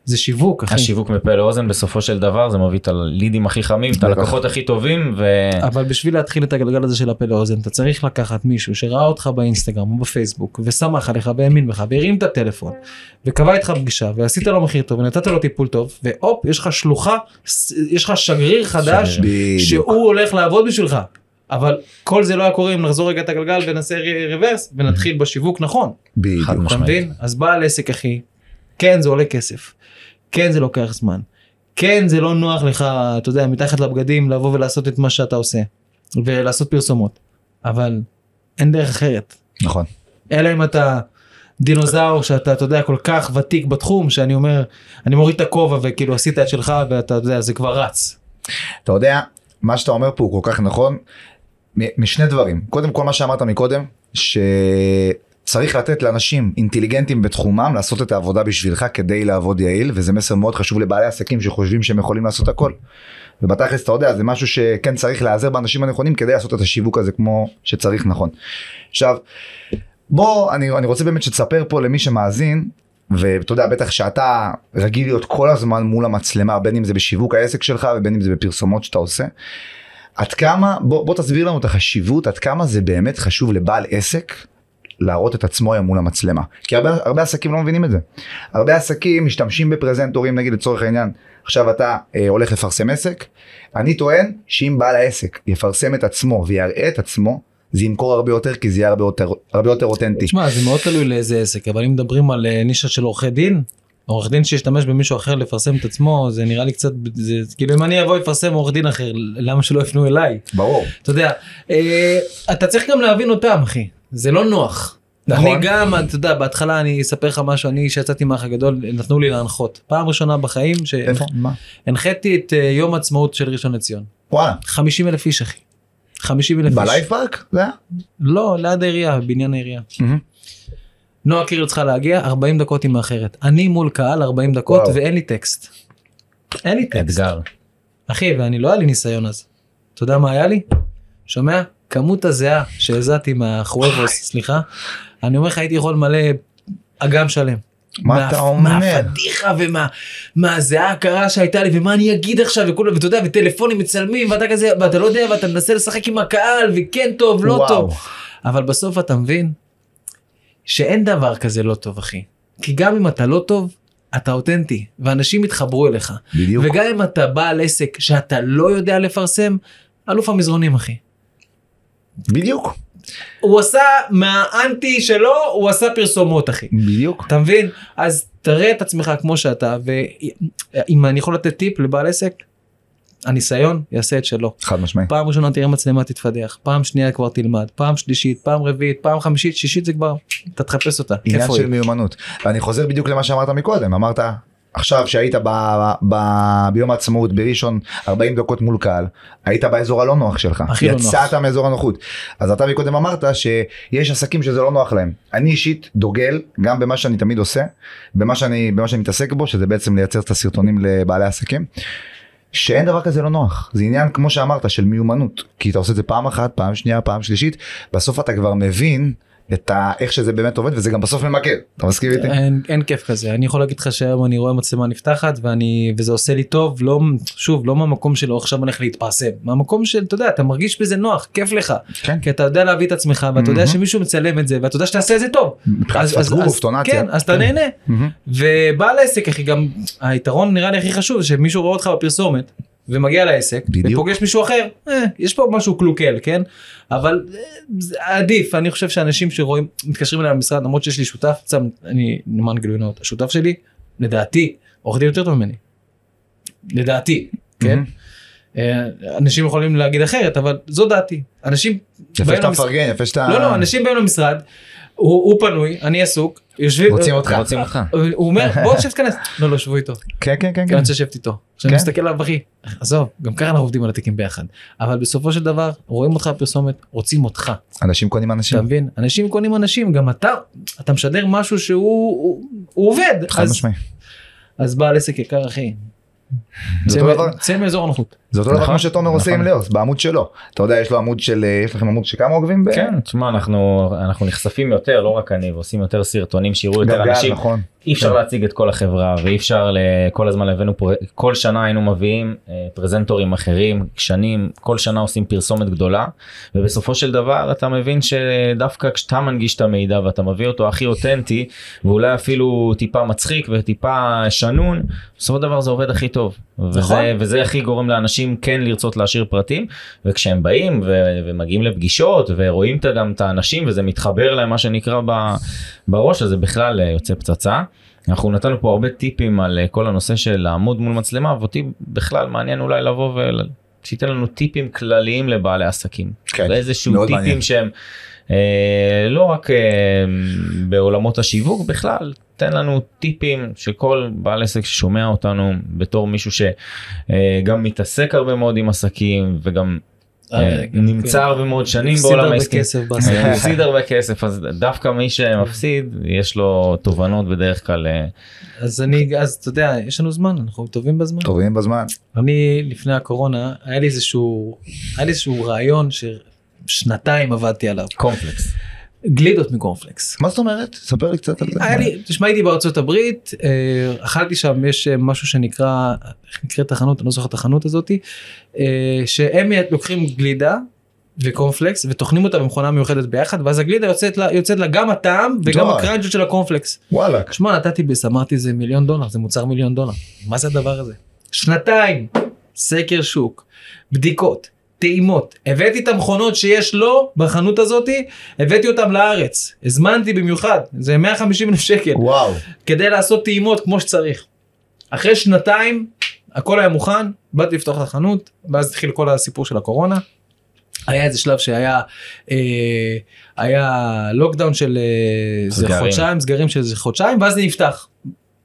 זה שיווק, אחי. השיווק מפה לאוזן בסופו של דבר, זה מביא את הלידים הכי חמים, את הלקוחות הכי טובים, ו... אבל בשביל להתחיל את הגלגל הזה של הפה לאוזן, אתה צריך לקחת מישהו שראה אותך באינסטגרם או בפייסבוק, ושמח עליך והאמין בך, והרים את הטלפון, וקבע איתך פגישה, ועשית לו מחיר טוב, ונתת לו טיפול טוב, והופ, יש לך שלוחה, יש לך שגריר חדש, שהוא הולך לעבוד בשבילך. אבל כל זה לא היה קורה אם נחזור רגע את הגלגל ונעשה ריברס, ונתחיל בשיווק, נכון. אתה מבין? אז בא לעסק, אחי. כן, זה עולה כסף. כן, זה לוקח זמן. כן, זה לא נוח לך, אתה יודע, מתחת לבגדים, לבוא ולעשות את מה שאתה עושה. ולעשות פרסומות. אבל אין דרך אחרת. נכון. אלא אם אתה דינוזאור, שאתה, אתה יודע, כל כך ותיק בתחום, שאני אומר, אני מוריד את הכובע, וכאילו עשית את שלך, ואתה יודע, זה כבר רץ. אתה יודע, מה שאתה אומר פה הוא כל כך נכון, משני דברים. קודם כל, מה שאמרת מקודם, ש... צריך לתת לאנשים אינטליגנטים בתחומם לעשות את העבודה בשבילך כדי לעבוד יעיל, וזה מסר מאוד חשוב לבעלי עסקים שחושבים שהם יכולים לעשות הכל. ובתכלס אתה יודע, זה משהו שכן צריך לעזר באנשים הנכונים כדי לעשות את השיווק הזה כמו שצריך נכון. עכשיו, בוא, אני, אני רוצה באמת שתספר פה למי שמאזין, ואתה יודע, בטח שאתה רגיל להיות כל הזמן מול המצלמה, בין אם זה בשיווק העסק שלך ובין אם זה בפרסומות שאתה עושה. עד כמה, בוא, בוא תסביר לנו את החשיבות, עד כמה זה באמת חשוב לבעל עסק להראות את עצמו מול המצלמה. כי הרבה, הרבה עסקים לא מבינים את זה. הרבה עסקים משתמשים בפרזנטורים, נגיד לצורך העניין, עכשיו אתה אה, הולך לפרסם עסק, אני טוען שאם בעל העסק יפרסם את עצמו ויראה את עצמו, זה ימכור הרבה יותר, כי זה יהיה הרבה יותר, הרבה יותר אותנטי. תשמע, זה מאוד תלוי לאיזה עסק, אבל אם מדברים על נישה של עורכי דין, עורך דין שישתמש במישהו אחר לפרסם את עצמו, זה נראה לי קצת, זה, כאילו אם אני אבוא לפרסם עורך דין אחר, למה שלא יפנו אליי? ברור. אתה יודע, אה, אתה צריך גם להבין אותם, אחי. זה לא נוח. אני גם, אתה יודע, בהתחלה אני אספר לך משהו, אני שיצאתי מהאח הגדול, נתנו לי להנחות. פעם ראשונה בחיים, שהנחיתי את יום עצמאות של ראשון לציון. וואלה. חמישים אלף איש, אחי. חמישים אלף איש. בלייב פארק? זה? לא, ליד העירייה, בניין העירייה. נועה קירי צריכה להגיע, ארבעים דקות היא מאחרת. אני מול קהל ארבעים דקות, ואין לי טקסט. אין לי טקסט. אתגר. אחי, ואני לא היה לי ניסיון אז. אתה יודע מה היה לי? שומע? כמות הזהה שהזעתי מהחויבוס, סליחה, אני אומר לך, הייתי יכול מלא אגם שלם. מה אתה אומר? מהפתיחה ומהזהה הקרה שהייתה לי, ומה אני אגיד עכשיו, ואתה יודע, וטלפונים מצלמים, ואתה כזה, ואתה לא יודע, ואתה מנסה לשחק עם הקהל, וכן טוב, לא טוב. אבל בסוף אתה מבין, שאין דבר כזה לא טוב, אחי. כי גם אם אתה לא טוב, אתה אותנטי, ואנשים יתחברו אליך. בדיוק. וגם אם אתה בעל עסק שאתה לא יודע לפרסם, אלוף המזרונים, אחי. בדיוק. הוא עשה מהאנטי שלו, הוא עשה פרסומות, אחי. בדיוק. אתה מבין? אז תראה את עצמך כמו שאתה, ואם אני יכול לתת טיפ לבעל עסק, הניסיון יעשה את שלו. חד משמעי. פעם ראשונה תראה מצלמה תתפדח, פעם שנייה כבר תלמד, פעם שלישית, פעם רביעית, פעם חמישית, שישית זה כבר, אתה תחפש אותה. עניין של מיומנות. ואני חוזר בדיוק למה שאמרת מקודם, אמרת, עכשיו שהיית ב, ב, ביום העצמאות בראשון ארבעים דקות מול קהל, היית באזור הלא נוח שלך, יצאת מאזור הנוחות. אז אתה מקודם אמרת שיש עסקים שזה לא נוח להם. אני אישית דוגל גם במה שאני תמיד עושה, במה שאני, במה שאני מתעסק בו, שזה בעצם לייצר את הסרטונים לבעלי עסקים, שאין דבר כזה לא נוח. זה עניין, כמו שאמרת, של מיומנות, כי אתה עושה את זה פעם אחת, פעם שנייה, פעם שלישית, בסוף אתה כבר מבין את איך שזה באמת עובד, וזה גם בסוף ממכר. אתה מסכים איתי? אין, אין כיף כזה. אני יכול להגיד לך שהיום אני רואה מצלמה נפתחת, ואני, וזה עושה לי טוב, לא, שוב, לא מהמקום שלו, עכשיו אני הולך להתפרסם. מהמקום של, אתה יודע, אתה מרגיש בזה נוח, כיף לך. כן. כי אתה יודע להביא את עצמך, ואתה יודע שמישהו מצלם את זה, ואתה יודע שתעשה את זה טוב. אז, אז, אז, כן, אז אתה נהנה. ובעל העסק, אחי, גם היתרון נראה לי הכי חשוב, שמישהו רואה אותך בפרסומת, ומגיע לעסק, ופוגש מישהו אחר, אה, יש פה משהו קלוקל, כן? אבל אה, עדיף, אני חושב שאנשים שרואים, מתקשרים אליי למשרד, למרות שיש לי שותף, צם, אני נאמן גילוי נאות, השותף שלי, לדעתי, עורך דין יותר טוב ממני. לדעתי, כן? Mm-hmm. אה, אנשים יכולים להגיד אחרת, אבל זו דעתי. אנשים... יפה שאתה מפרגן, יפה שאתה... לא, לא, אנשים באים למשרד, הוא, הוא פנוי, אני עסוק, יושבים... רוצים אותך, רוצים אותך. הוא אומר, בוא תשב תכנס. לא, לא, שבו איתו. כן, כן, כן. כנס ששבת איתו. כשאני מסתכל עליו, אחי, עזוב, גם ככה אנחנו עובדים על התיקים ביחד. אבל בסופו של דבר, רואים אותך פרסומת, רוצים אותך. אנשים קונים אנשים. אתה מבין? אנשים קונים אנשים, גם אתה, אתה משדר משהו שהוא עובד. חד משמעי. אז בעל עסק יקר, אחי. צא מאזור הנוחות. זה אותו דבר כמו שתומר עושה עם ליאוס, בעמוד שלו. אתה יודע, יש לו עמוד של, יש לכם עמוד שכמה עוקבים? כן, תשמע, אנחנו נחשפים יותר, לא רק אני, ועושים יותר סרטונים שיראו יותר אנשים. אי אפשר להציג את כל החברה, ואי אפשר כל הזמן להבאנו, כל שנה היינו מביאים פרזנטורים אחרים, שנים, כל שנה עושים פרסומת גדולה, ובסופו של דבר אתה מבין שדווקא כשאתה מנגיש את המידע, ואתה מביא אותו הכי אותנטי, ואולי אפילו טיפה מצחיק וטיפה שנון, בסופו של דבר זה עובד הכי טוב. וזה, וזה הכי גורם לאנשים כן לרצות להשאיר פרטים, וכשהם באים ו- ומגיעים לפגישות ורואים גם את האנשים וזה מתחבר להם מה שנקרא ב- בראש, אז זה בכלל יוצא פצצה. אנחנו נתנו פה הרבה טיפים על כל הנושא של לעמוד מול מצלמה, ואותי בכלל מעניין אולי לבוא ושיתן לנו טיפים כלליים לבעלי עסקים. כן, זה איזשהו טיפים מעניין. שהם אה, לא רק אה, בעולמות השיווק בכלל, תן לנו טיפים שכל בעל עסק ששומע אותנו בתור מישהו שגם מתעסק הרבה מאוד עם עסקים וגם נמצא הרבה מאוד שנים בעולם העסקים. מפסיד הרבה כסף, אז דווקא מי שמפסיד יש לו תובנות בדרך כלל. אז אני, אז אתה יודע, יש לנו זמן, אנחנו טובים בזמן. טובים בזמן. אני לפני הקורונה, היה לי איזשהו, היה לי איזשהו רעיון ששנתיים עבדתי עליו. קומפלקס. גלידות מקורנפלקס. מה זאת אומרת? ספר לי קצת על זה. היה לי, תשמע, הייתי בארצות הברית, אכלתי שם, יש משהו שנקרא, נקרא תחנות, אני לא זוכר תחנות הזאת, שהם לוקחים גלידה וקורנפלקס, וטוחנים אותה במכונה מיוחדת ביחד, ואז הגלידה יוצאת לה, יוצאת לה גם הטעם, וגם הקרנג'ות של הקורנפלקס. וואלה. תשמע, נתתי ביס, אמרתי, זה מיליון דולר, זה מוצר מיליון דולר. מה זה הדבר הזה? שנתיים, סקר שוק, בדיקות, טעימות. הבאתי את המכונות שיש לו בחנות הזאת, הבאתי אותם לארץ. הזמנתי במיוחד, זה מאה וחמישים אלף שקל. וואו. כדי לעשות טעימות כמו שצריך. אחרי שנתיים, הכל היה מוכן, באתי לפתוח את החנות, ואז התחיל כל הסיפור של הקורונה. היה איזה שלב שהיה, אה, היה לוקדאון של איזה חודשיים, סגרים של איזה חודשיים, ואז זה נפתח.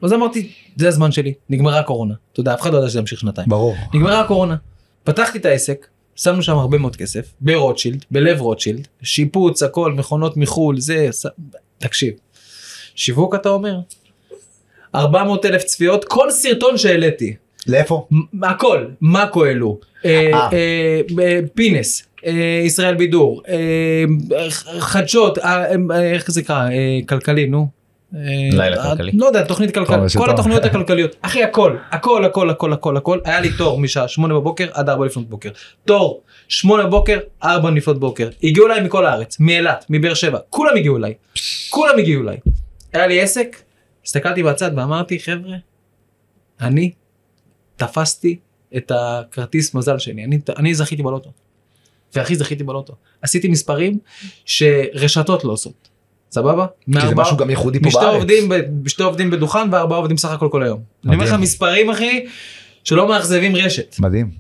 אז אמרתי, זה הזמן שלי, נגמרה הקורונה. אתה יודע, אף אחד לא יודע שזה ימשיך שנתיים. ברור. נגמרה הקורונה. פתחתי את העסק, שמנו שם הרבה מאוד כסף, ברוטשילד, בלב רוטשילד, שיפוץ, הכל, מכונות מחול, זה, תקשיב, שיווק אתה אומר, ארבע מאות אלף צפיות, כל סרטון שהעליתי. לאיפה? הכל, מקו אלו, פינס, ישראל בידור, חדשות, איך זה קרה, כלכלי, נו. לילה כלכלי. לא יודע, תוכנית כלכלית, כל התוכניות הכלכליות, אחי הכל, הכל, הכל, הכל, הכל, הכל, היה לי תור משעה שמונה בבוקר עד ארבע לפנות בוקר, תור שמונה בבוקר, ארבע לפנות בוקר, הגיעו אליי מכל הארץ, מאילת, מבאר שבע, כולם הגיעו אליי, כולם הגיעו אליי, היה לי עסק, הסתכלתי בצד ואמרתי, חבר'ה, אני תפסתי את הכרטיס מזל שלי, אני, אני זכיתי בלוטו, ואחי זכיתי בלוטו, עשיתי מספרים שרשתות לא עושות, סבבה? כי זה משהו גם ייחודי פה בארץ. בשתי עובדים בדוכן וארבעה עובדים סך הכל כל היום. אני אומר לך מספרים אחי, שלא מאכזבים רשת. מדהים.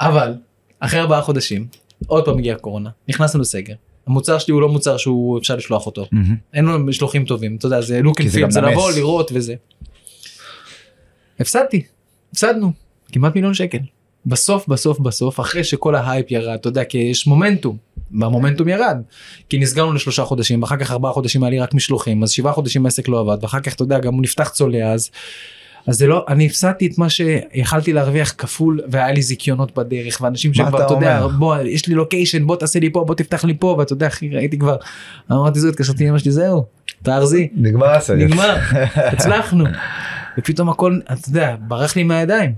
אבל, אחרי ארבעה חודשים, עוד פעם הגיעה קורונה, נכנסנו לסגר. המוצר שלי הוא לא מוצר שהוא אפשר לשלוח אותו. אין לו משלוחים טובים, אתה יודע, זה לוק אנד פיל, זה לבוא, לראות וזה. הפסדתי, הפסדנו, כמעט מיליון שקל. בסוף, בסוף, בסוף, אחרי שכל ההייפ ירד, אתה יודע, כי יש מומנטום, והמומנטום ירד, כי נסגרנו לשלושה חודשים, ואחר כך ארבעה חודשים היה לי רק משלוחים, אז שבעה חודשים העסק לא עבד, ואחר כך, אתה יודע, גם הוא נפתח צולע, אז, אז זה לא, אני הפסדתי את מה שיכלתי להרוויח כפול, והיה לי זיקיונות בדרך, ואנשים שכבר, אתה, אתה יודע, בוא, יש לי לוקיישן, בוא תעשה לי פה, בוא תפתח לי פה, ואתה יודע, אחי, ראיתי כבר, אמרתי זאת, קשרתי למה שלי, זהו, תארזי. נגמר, נגמר, הצלחנו. ופתאום הכל, אתה יודע, ברח לי מהידיים.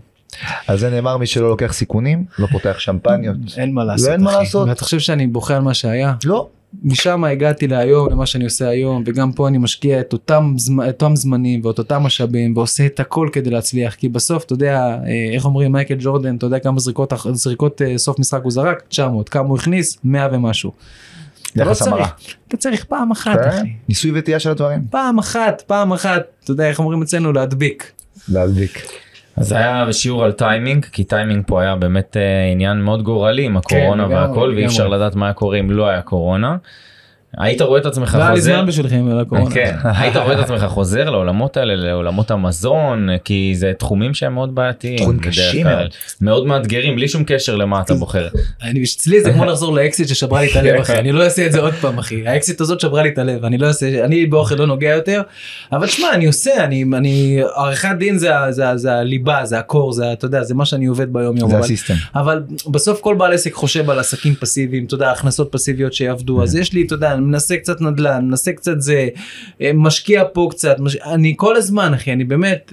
אז זה נאמר, מי שלא לוקח סיכונים, לא פותח שמפניות. אין מה לעשות, אחי. ואתה חושב שאני בוכה על מה שהיה? לא. משם הגעתי להיום, למה שאני עושה היום, וגם פה אני משקיע את אותם זמנים, ואת אותם משאבים, ועושה את הכל כדי להצליח, כי בסוף, אתה יודע, איך אומרים מייקל ג'ורדן, אתה יודע כמה זריקות סוף משחק הוא זרק? תשע מאות, כמה הוא הכניס? מאה ומשהו. יחס המרה. אתה צריך פעם אחת, אחי. ניסוי וטעייה של הדברים. פעם אחת, פעם אחת, אתה יודע, איך אומרים אצלנו, להדביק. להדביק. אז היה שיעור על טיימינג, כי טיימינג פה היה באמת עניין מאוד גורלי עם הקורונה והכל, ואי אפשר לדעת מה היה קורה אם לא היה קורונה. היית רואה את עצמך חוזר... לא היה לי זמן בשבילכם על הקורונה. כן, היית רואה את עצמך חוזר לעולמות האלה, לעולמות המזון, כי זה תחומים שהם מאוד בעייתיים. תחומים קשים מאוד. מאוד מאתגרים, בלי שום קשר למה אתה בוחר. אצלי זה כמו לחזור לאקסיט ששברה לי את הלב, אחי. אני לא אעשה את זה עוד פעם, אחי. האקסיט הזאת שברה לי את הלב, אני לא אעשה, אני באוכל לא נוגע יותר, אבל שמה, אני עושה, אני... עריכת דין זה הליבה, זה הקור, זה, אתה יודע, זה מה שאני עובד ביום יום. זה הסיסטם. אבל בסוף כל בעל עסק חושב על עסקים פסיביים, אתה יודע, הכנסות פסיביות שיעבדו, אז יש לי, אתה יודע, מנסה קצת נדלן, מנסה קצת זה, משקיע פה קצת, מש... אני כל הזמן, אחי, אני באמת,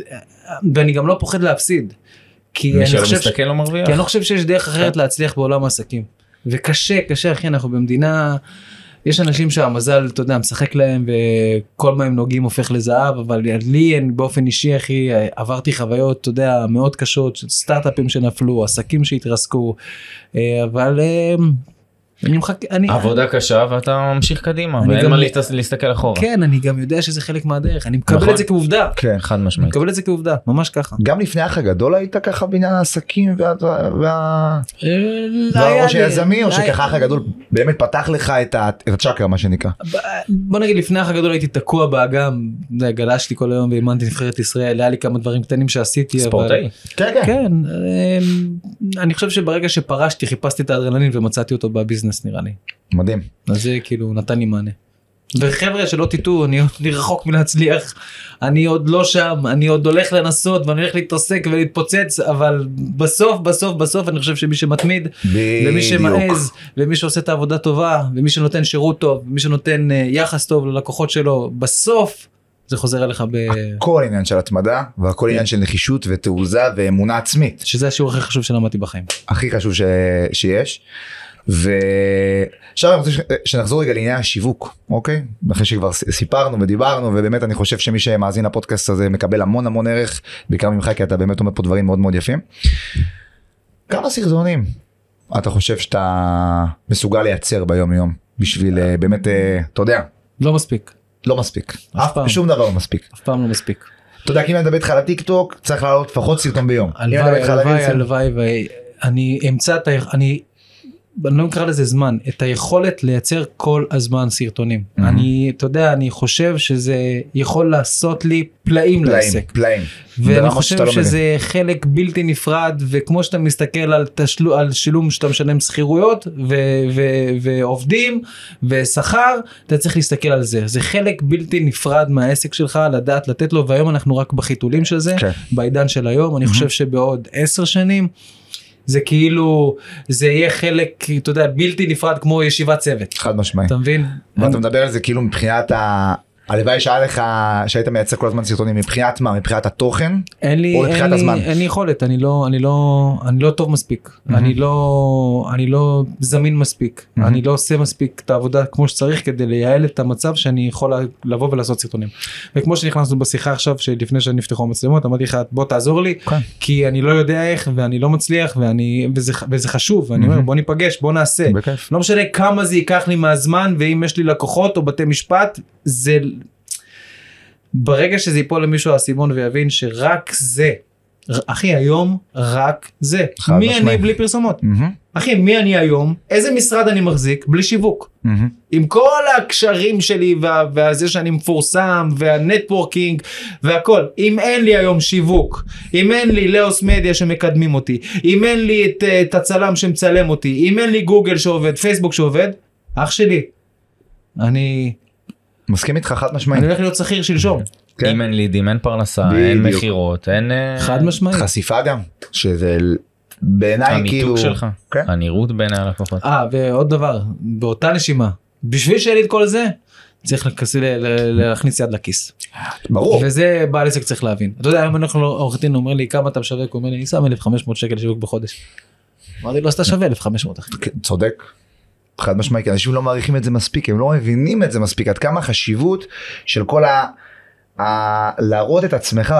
ואני גם לא פוחד להפסיד, כי אני חושב, ש... לא כי אני לא חושב שיש דרך אחרת להצליח בעולם העסקים, וקשה, קשה, אחי, אנחנו במדינה, יש אנשים שהמזל, אתה יודע, משחק להם, וכל מה הם נוגעים הופך לזהב, אבל לי באופן אישי, אחי, עברתי חוויות, אתה יודע, מאוד קשות, סטארט-אפים שנפלו, עסקים שהתרסקו, אבל... עבודה קשה ואתה ממשיך קדימה ואין מה להסתכל אחורה. כן, אני גם יודע שזה חלק מהדרך, אני מקבל את זה כעובדה. כן, חד משמעית. אני מקבל את זה כעובדה, ממש ככה. גם לפני האח הגדול היית ככה בעניין העסקים והראש היזמי, או שככה האח הגדול באמת פתח לך את הצ'קרה, מה שנקרא? בוא נגיד, לפני האח הגדול הייתי תקוע באגם, גלשתי כל היום ואימנתי נבחרת ישראל, היה לי כמה דברים קטנים שעשיתי. ספורטאי? כן, כן. אני חושב שברגע שפרשתי חיפשתי את האדרנלין ומצאתי אותו בביזנס, נראה לי. מדהים. אז זה כאילו נתן לי מענה. וחבר'ה שלא תיתו, אני עוד רחוק מלהצליח, אני עוד לא שם, אני עוד הולך לנסות ואני הולך להתרסק ולהתפוצץ, אבל בסוף, בסוף, בסוף אני חושב שמי שמתמיד, ומי שמעז, ומי שעושה את העבודה טובה, ומי שנותן שירות טוב, ומי שנותן יחס טוב ללקוחות שלו, בסוף זה חוזר אליך ב... הכל עניין של התמדה, והכל עניין של נחישות ותעוזה ואמונה עצמית. שזה השיעור הכי חשוב שלמדתי בחיים. הכי חשוב שיש. ושם אני רוצה שנחזור רגע לעניין השיווק, אוקיי? אחרי שכבר סיפרנו ודיברנו, ובאמת אני חושב שמי שמאזין לפודקאסט הזה מקבל המון המון ערך, בעיקר ממך, כי אתה באמת אומר פה דברים מאוד מאוד יפים. כמה סרטונים אתה חושב שאתה מסוגל לייצר ביום יום, בשביל באמת, אתה יודע? לא מספיק. לא מספיק. אף פעם. שום דבר לא מספיק. אף פעם לא מספיק. אתה יודע, כי אם אני מדבר איתך על הטיקטוק, צריך לעלות פחות סרטון ביום. הלוואי, הלוואי, הלוואי, ואני אמצא את ה... אני לא מקרא לזה זמן, את היכולת לייצר כל הזמן סרטונים. Mm-hmm. אני, אתה יודע, אני חושב שזה יכול לעשות לי פלאים לעסק. פלאים, פלאים. ואני חושב שזה לא חלק בלתי נפרד, וכמו שאתה מסתכל על, תשל... על שילום שאתה משלם שכירויות, ו... ו... ו... ועובדים, ושכר, אתה צריך להסתכל על זה. זה חלק בלתי נפרד מהעסק שלך, לדעת, לתת לו, והיום אנחנו רק בחיתולים של זה, okay. בעידן של היום, אני mm-hmm. חושב שבעוד עשר שנים, זה כאילו, זה יהיה חלק, אתה יודע, בלתי נפרד כמו ישיבת צוות. חד משמעי. אתה מבין? ואתה מדבר על זה כאילו מבחינת ה... הלוואי שהיה לך, שהיית מייצר כל הזמן סרטונים, מבחינת מה? מבחינת התוכן? אין לי, או מבחינת הזמן? אין לי יכולת, אני לא, אני לא, אני לא טוב מספיק. אני לא, אני לא זמין מספיק. אני לא עושה מספיק את העבודה כמו שצריך כדי לייעל את המצב שאני יכול לבוא ולעשות סרטונים. וכמו שנכנסנו בשיחה עכשיו, שלפני שנפתחו המצלמות, אמרתי לך, בוא תעזור לי, כי אני לא יודע איך, ואני לא מצליח, ואני, וזה, וזה חשוב. ואני אומר, בוא ניפגש, בוא נעשה. לא משנה כמה זה ייקח לי מהזמן, ואם יש לי לקוחות או בתי משפט, זה ברגע שזה ייפול למישהו האסימון ויבין שרק זה אחי, היום רק זה. מי אני בלי פרסומות? אחי, מי אני היום? איזה משרד אני מחזיק? בלי שיווק. עם כל הקשרים שלי, והזה שאני מפורסם, והנטוורקינג, והכל. אם אין לי היום שיווק, אם אין לי לאוס מדיה שמקדמים אותי, אם אין לי את הצלם שמצלם אותי, אם אין לי גוגל שעובד, פייסבוק שעובד, אח שלי, אני... מסכים איתך חד משמעית. אני הולך להיות שכיר שלשום. אם אין לידים, אין פרנסה, אין מחירות, אין... חד משמעית. חשיפה גם, שזה בעיניי כאילו... המיתוק שלך, הנראות בעיני הלקוחות. אה, ועוד דבר, באותה נשימה, בשביל שיהיה לי את כל זה, צריך להכניס יד לכיס. ברור. וזה בעל עסק צריך להבין. אתה יודע, אם אנחנו עורך דין אומר לי, כמה אתה משווק? הוא אומר לי, אני שם אלף וחמש מאות שקל שיווק בחודש. אמרתי לו, אז אתה שווה אלף וחמש מאות, אחי. צודק. חד משמעית, כי אנשים לא מעריכים את זה מספיק, הם לא מבינים את זה מספיק, עד כמה חשיבות של כל ה... ה... להראות את עצמך,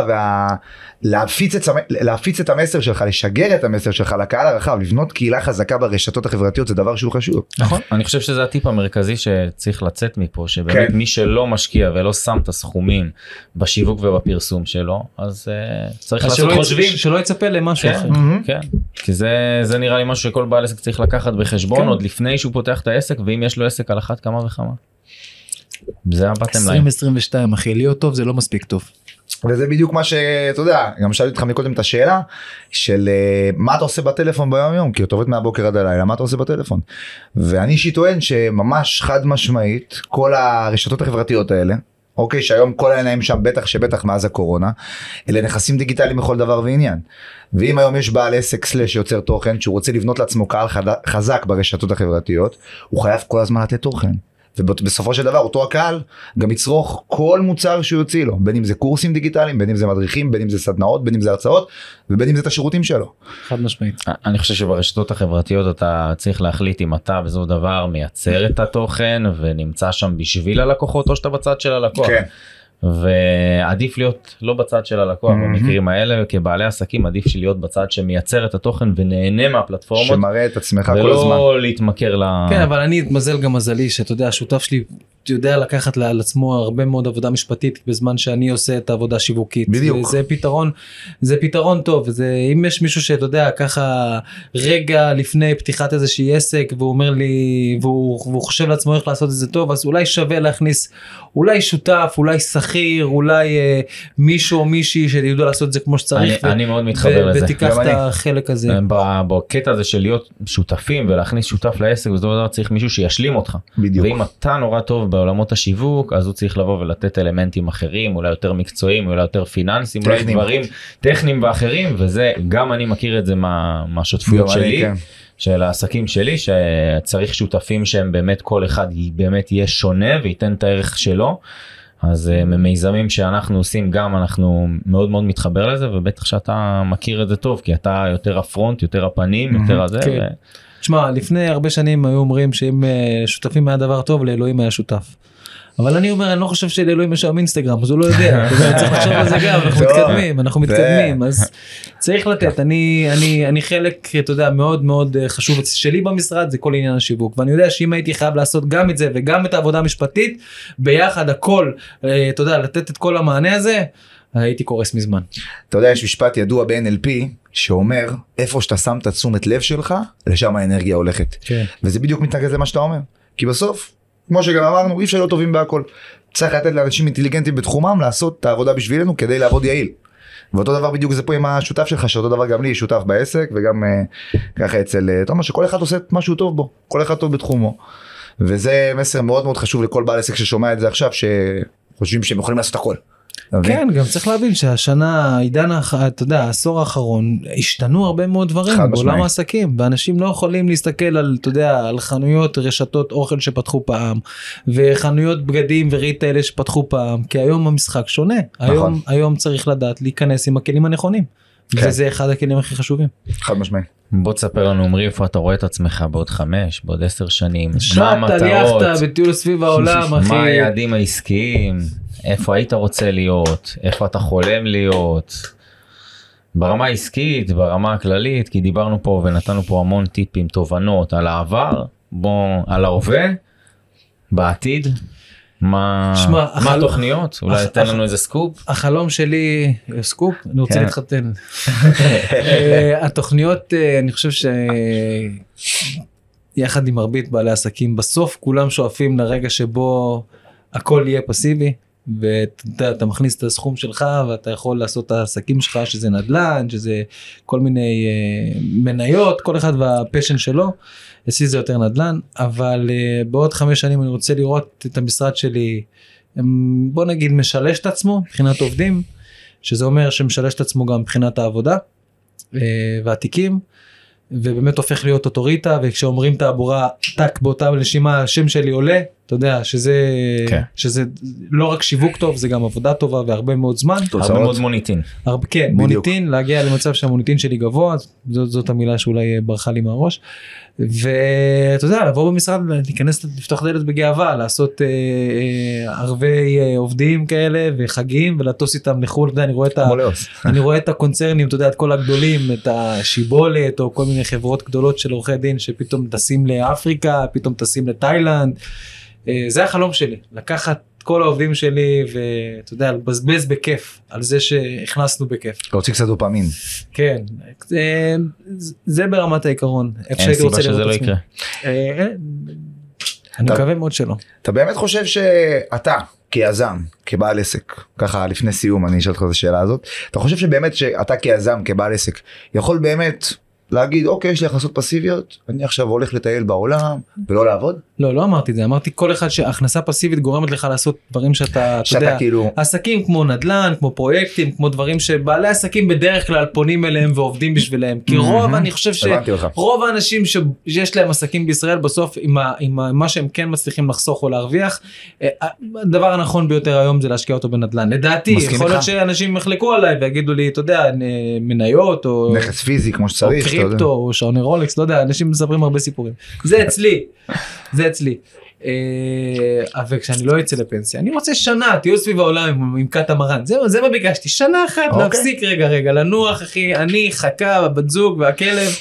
ולהפיץ את... להפיץ את המסר שלך, לשגר את המסר שלך לקהל הרחב, לבנות קהילה חזקה ברשתות החברתיות, זה דבר שהוא חשוב. נכון, אני חושב שזה הטיפ המרכזי שצריך לצאת מפה, שבאמת מי שלא משקיע ולא שם את הסכומים בשיווק ובפרסום שלו, אז צריך לעשות חושבים. שלא יצפה למשהו אחר. כן, כי זה נראה לי משהו שכל בעל עסק צריך לקחת בחשבון, עוד לפני שהוא פותח את העסק, ואם יש לו עסק על אחת כמה וכמה. זה הבאתם להם. עשרים עשרים ושתיים, אחי, להיות טוב זה לא מספיק טוב. וזה בדיוק מה שאתה יודע, גם שאלתי אותך מקודם את השאלה, של מה אתה עושה בטלפון ביום יום, כי אתה עובד מהבוקר עד הלילה, מה אתה עושה בטלפון? ואני שטוען שממש חד משמעית, כל הרשתות החברתיות האלה, אוקיי, שהיום כל העיניים שם בטח שבטח מאז הקורונה, אלה נכסים דיגיטליים בכל דבר ועניין. ואם היום יש בעל עסק סלש שיוצר תוכן, שהוא רוצה לבנות לעצמו קהל חזק ברשתות החברתיות, הוא חייב כל הזמן לתת תוכן. ובסופו של דבר אותו הקהל גם יצרוך כל מוצר שהוא יוציא לו, בין אם זה קורסים דיגיטליים, בין אם זה מדריכים, בין אם זה סדנאות, בין אם זה הרצאות, ובין אם זה את השירותים שלו. חד משמעית. אני חושב שברשתות החברתיות אתה צריך להחליט אם אתה בזו דבר מייצר את התוכן ונמצא שם בשביל הלקוחות או שאתה בצד של הלקוח. כן. ועדיף להיות לא בצד של הלקוח במקרים האלה, כבעלי עסקים עדיף שלהיות בצד שמייצר את התוכן ונהנה מהפלטפורמות, שמראה את עצמך כל הזמן, ולא להתמכר ל... כן, אבל אני אתמזל גם מזלי שאתה יודע, השותף שלי יודע לקחת לעצמו הרבה מאוד עבודה משפטית בזמן שאני עושה את העבודה שיווקית. בדיוק. זה פתרון, זה פתרון טוב. זה, אם יש מישהו שאתה יודע, ככה רגע לפני פתיחת איזושהי עסק, והוא אומר לי, והוא, והוא חושב לעצמו איך לעשות את זה טוב, אז אולי שווה להכניס, אולי שותף, אולי שכיר, אולי אה, מישהו או מישהי שיודע לעשות את זה כמו שצריך. אני, ו- אני מאוד מתחבר ו- לזה. ותיקח את החלק הזה. בקטע הזה של להיות שותפים ולהכניס שותף לעסק, וזה דבר צריך מישהו שישלים אותך. בדיוק. ואם אתה נורא טוב בעולמות השיווק, אז הוא צריך לבוא ולתת אלמנטים אחרים, אולי יותר מקצועיים, אולי יותר פיננסיים, אולי דברים טכניים ואחרים, וזה, גם אני מכיר את זה מה, מה שותפויות שלי, של העסקים שלי, שצריך שותפים שהם באמת, כל אחד באמת יהיה שונה, וייתן את הערך שלו, אז ממיזמים שאנחנו עושים גם, אנחנו מאוד מאוד מתחבר לזה, ובטח שאתה מכיר את זה טוב, כי אתה יותר הפרונט, יותר הפנים, יותר הזה, ו... תשמע, לפני הרבה שנים היו אומרים שאם שותפים היה דבר טוב, לאלוהים היה שותף. אבל אני אומר, אני לא חושב שלאלוהים יש שם אינסטגרם, אז הוא לא יודע. צריך לחשוב על זה גם, אנחנו מתקדמים, אנחנו מתקדמים, אז צריך לתת. אני חלק, אתה יודע, מאוד מאוד חשוב שלי במשרד, זה כל עניין השיווק. ואני יודע שאם הייתי חייב לעשות גם את זה, וגם את העבודה המשפטית, ביחד הכל, אתה יודע, לתת את כל המענה הזה, הייתי קורס מזמן. אתה יודע, יש משפט ידוע ב-אן אל פי, שאומר, איפה שאתה שם את תשומת לב שלך, לשם האנרגיה הולכת. כן. וזה בדיוק מתנגד למה שאתה אומר. כי בסוף, כמו שגם אמרנו, אי אפשר להיות טובים בהכל. צריך לתת לאנשים אינטליגנטים בתחומם, לעשות את העבודה בשבילנו כדי לעבוד יעיל. ואותו דבר בדיוק זה פה עם השותף שלך, שאותו דבר גם לי שותף בעסק, וגם ככה אצל תומר, שכל אחד עושה משהו טוב בו, כל אחד טוב בתחומו. וזה מסר מאוד מאוד חשוב לכל בעל עסק ששומע את זה עכשיו, שחושבים שהם יכולים לעשות הכל. כן, גם צריך להבין שהשנה, עידן, אתה יודע, העשור האחרון, השתנו הרבה מאוד דברים בעולם העסקים, ואנשים לא יכולים להסתכל על, אתה יודע, על חנויות, רשתות אוכל שפתחו פעם, וחנויות בגדים וריטייל שפתחו פעם, כי היום המשחק שונה. היום, היום צריך לדעת להיכנס עם הכלים הנכונים, וזה אחד הכלים הכי חשובים. חד משמעי. בוא תספר לנו, אומרי, איפה אתה רואה את עצמך בעוד חמש, בעוד עשר שנים, מה המטרות? תליחת בטיול סביב העולם, אחי. מה היעדים העסקיים? איפה היית רוצה להיות, איפה אתה חולם להיות, ברמה העסקית, ברמה הכללית, כי דיברנו פה ונתנו פה המון טיפים, תובנות על העבר, בוא, על ההווה, בעתיד. מה התוכניות? אולי תן לנו איזה סקופ? החלום שלי, סקופ? אני רוצה להתחתן. התוכניות, אני חושב שיחד עם מרבית בעלי עסקים, בסוף כולם שואפים לרגע שבו הכל יהיה פסיבי, ואתה מכניס את הסכום שלך, ואתה יכול לעשות את העסקים שלך, שזה נדל"ן, שזה כל מיני מניות, כל אחד והפשן שלו, אצלי זה יותר נדל"ן, אבל בעוד חמש שנים אני רוצה לראות את המשרד שלי, בוא נגיד משלש את עצמו, מבחינת עובדים, שזה אומר שמשלש את עצמו גם מבחינת העבודה, והתיקים, ובאמת הופך להיות אוטוריטה, וכשאומרים תעבורה, טק באותה לשימה, השם שלי עולה, אתה יודע, שזה, כן. שזה לא רק שיווק טוב, זה גם עבודה טובה, והרבה מאוד זמן. הרבה מאוד מוניטין. הרבה, כן, בדיוק. מוניטין, להגיע למצב שהמוניטין שלי גבוה, זאת, זאת המילה שאולי ברחה לי מהראש, ואתה יודע, לבוא במשרד, להיכנס, לפתוח דלת בגאווה, לעשות אה, אה, ערבי אה, עובדים כאלה, וחגים, ולטוס איתם לחול, אני רואה, את ה, אני רואה את הקונצרנים, אתה יודע, את כל הגדולים, את השיבולת, או כל מיני חברות גדולות של עורכי דין, שפתאום טסים לאפריקה, פתאום טסים לתאילנד, זה החלום שלי, לקחת כל העובדים שלי ואתה יודע, לבזבז בכיף, על זה שהכנסנו בכיף. להוציא קצת דופמין. כן, זה ברמת העיקרון. אין סיבה שזה לא יקרה. אני מקווה מאוד שלא. אתה באמת חושב שאתה, כיזם, כבעל עסק, ככה לפני סיום אני אשאל אותך את השאלה הזאת, אתה חושב שבאמת שאתה כיזם, כבעל עסק, יכול באמת... להגיד, אוקיי, יש לי הכנסות פסיביות, אני עכשיו הולך לטייל בעולם, ולא לעבוד? לא, לא אמרתי את זה, אמרתי כל אחד שהכנסה פסיבית גורמת לך לעשות דברים שאתה, שאתה יודע, כאילו... עסקים כמו נדל"ן, כמו פרויקטים, כמו דברים שבעלי עסקים בדרך כלל פונים אליהם ועובדים בשבילהם, כי רוב, אני חושב שרוב האנשים שיש להם עסקים בישראל, בסוף עם, ה, עם מה שהם כן מצליחים לחסוך או להרוויח, הדבר הנכון ביותר היום זה להשקיע אותו בנדל"ן, לדעתי, יכול להיות שאנשים יחלקו עליי ויגידו לי, אתה יודע, מניות או... נכס פיזי, כמו שצריך. קריפטו או שעוני רולקס, לא יודע, אנשים מספרים הרבה סיפורים. זה אצלי, זה אצלי. אבל כשאני לא יצא לפנסיה, אני רוצה שנה, תהיו סביב העולם עם קטה מרן, זה מה ביקשתי, שנה אחת, להפסיק רגע רגע, לנוח אחי, אני, חכה, הבת זוג והכלב,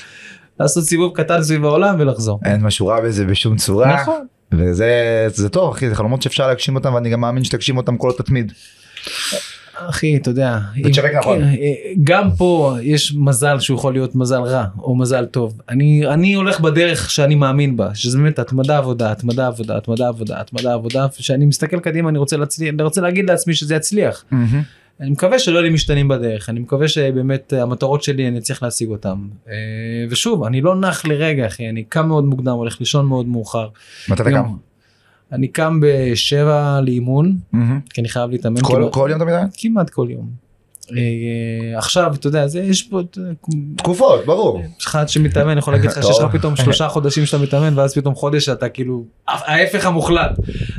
לעשות סיבוב קטן סביב העולם ולחזור. אין משהו רע בזה בשום צורה. נכון. וזה טוב אחי, זה חלומות שאפשר להגשים אותם, ואני גם מאמין שתגשים אותם כל התמיד. אחי, אתה יודע, גם פה יש מזל שהוא יכול להיות מזל רע, או מזל טוב. אני, אני הולך בדרך שאני מאמין בה, שזה באמת התמדה עבודה, התמדה עבודה, התמדה עבודה, התמדה עבודה, שאני מסתכל קדימה, אני רוצה להצליח, אני רוצה להגיד לעצמי שזה יצליח. אני מקווה שלא לי משתנים בדרך, אני מקווה שבאמת המטרות שלי אני צריך להשיג אותן. ושוב, אני לא נח לרגע, אחי, אני קם מאוד מוקדם, הולך לישון מאוד מאוחר. מתי אתה קם? אני קם בשבע לאימון, כי אני חייב להתאמן. כל יום אתה מדי? כמעט כל יום. עכשיו, אתה יודע, יש פה... תקופות, ברור. אחד שמתאמן, אני יכול להגיד לך שיש לך פתאום שלושה חודשים שאתה מתאמן, ואז פתאום חודש אתה כאילו, ההפך המוחלט.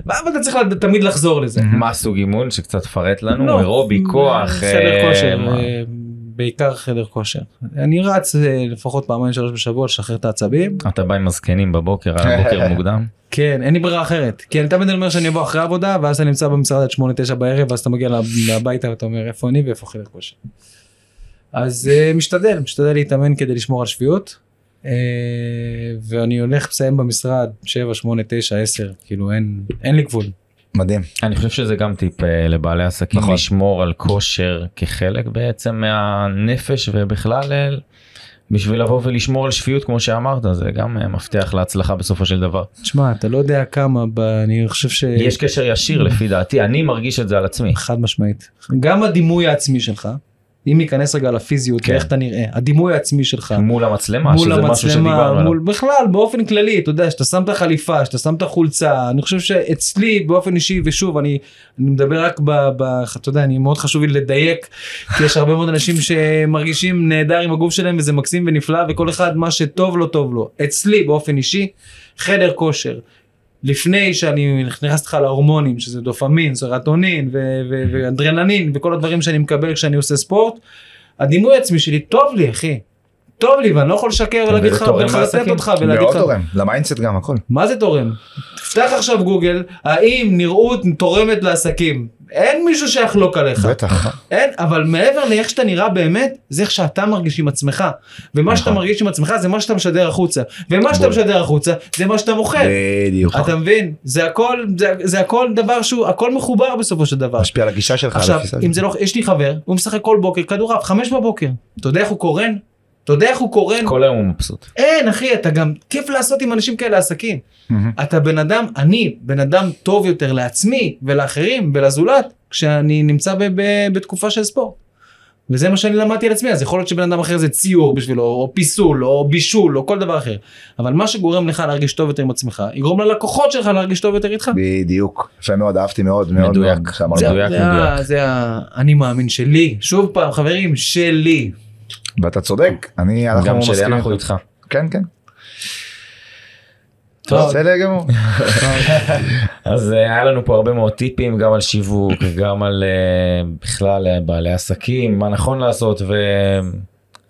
אבל אתה צריך תמיד לחזור לזה. מה סוג אימון שקצת פרט לנו? אירובי, כוח? חדר כושר, בעיקר חדר כושר. אני רץ לפחות פעמיים שלוש בשבוע לשחרר את העצבים. אתה בא עם הזקנים בבוקר, הבוקר מוקדם? כן, אין לי ברירה אחרת, כי אני תמיד אומר שאני אבוא אחרי עבודה, ואז אני נמצא במשרד עד שמונה תשע בערב, ואז אתה מגיע לביתה ואתה אומר איפה אני ואיפה חדר כושר. אז משתדל, משתדל להתאמן כדי לשמור על שפיות, ואני הולך לסיים במשרד שבע, שמונה, תשע, עשר, כאילו אין לי גבול. מדהים. אני חושב שזה גם טיפ לבעלי עסקים, לשמור על כושר כחלק בעצם מהנפש ובכלל... בשביל לבוא ולשמור על שפיות, כמו שאמרת, זה גם מפתח להצלחה בסופו של דבר. תשמע, אתה לא יודע כמה, אני חושב ש... יש קשר ישיר לפי דעתי, אני מרגיש את זה על עצמי. חד משמעית. גם הדימוי העצמי שלך, אם ייכנס רגע לפיזיות, ואיך אתה נראה, הדימוי העצמי שלך. מול המצלמה, שזה משהו שדיברנו עליו. בכלל, באופן כללי, אתה יודע, שאתה שם את החליפה, שאתה שם את החולצה, אני חושב שאצלי, באופן אישי, ושוב, אני מדבר רק ב... אתה יודע, אני מאוד חשוב לי לדייק, כי יש הרבה מאוד אנשים שמרגישים נהדר עם הגוף שלהם, וזה מקסים ונפלא, וכל אחד מה שטוב לו, טוב לו. אצלי, באופן אישי, חדר כושר. לפני שאני נכנס לך להורמונים, שזה דופמין, סרטונין ו- ו- ואדרנלין, וכל הדברים שאני מקבל כשאני עושה ספורט, הדימוי עצמי שלי טוב לי, אחי. טוב לי, ואני לא יכול לשקר ולהגיד לך, ולחסת אותך ולהגיד לך. מאוד תורם, למיינדסט גם הכל. מה זה תורם? תפתח עכשיו גוגל, האם נראות תורמת לעסקים? אין מישהו שיחלוק עליך. בטח. אין, אבל מעבר לאיך שאתה נראה באמת, זה איך שאתה מרגיש עם עצמך. ומה שאתה מרגיש עם עצמך, זה מה שאתה משדר החוצה. ומה שאתה משדר החוצה, זה מה שאתה מוכר. בדיוק. אתה מבין? זה הכל, זה, זה הכל דבר שהוא, הכל מחובר בסופו של דבר. משפיע על הגישה שלך. עכשיו, אם זה לא, יש לי חבר, הוא משחק כל בוקר, כדורף, חמש בבוקר. אתה יודע איך הוא קורן? אתה יודע איך הוא קורן? כל היום הוא מבסוט. אין, אחי, אתה גם כיף לעשות עם אנשים כאלה עסקים. אתה בן אדם, אני בן אדם טוב יותר לעצמי ולאחרים ולזולת, כשאני נמצא בתקופה של ספורט. וזה מה שאני למדתי על עצמי, אז יכול להיות שבן אדם אחר זה ציור בשבילו, או פיסול, או בישול, או כל דבר אחר. אבל מה שגורם לך להרגיש טוב יותר עם עצמך, יגרום ללקוחות שלך להרגיש טוב יותר איתך. בדיוק. יפה מאוד, אהבתי מאוד, מאוד מדויק. זה אני מאמין שלי. שוב פעם, חברים, שלי. ואתה צודק, אני גם שלי אנחנו איתך. כן, כן. טוב. בסדר גמור. אז היה לנו פה הרבה מאוד טיפים, גם על שיווק, גם על בכלל בעלי עסקים, מה נכון לעשות,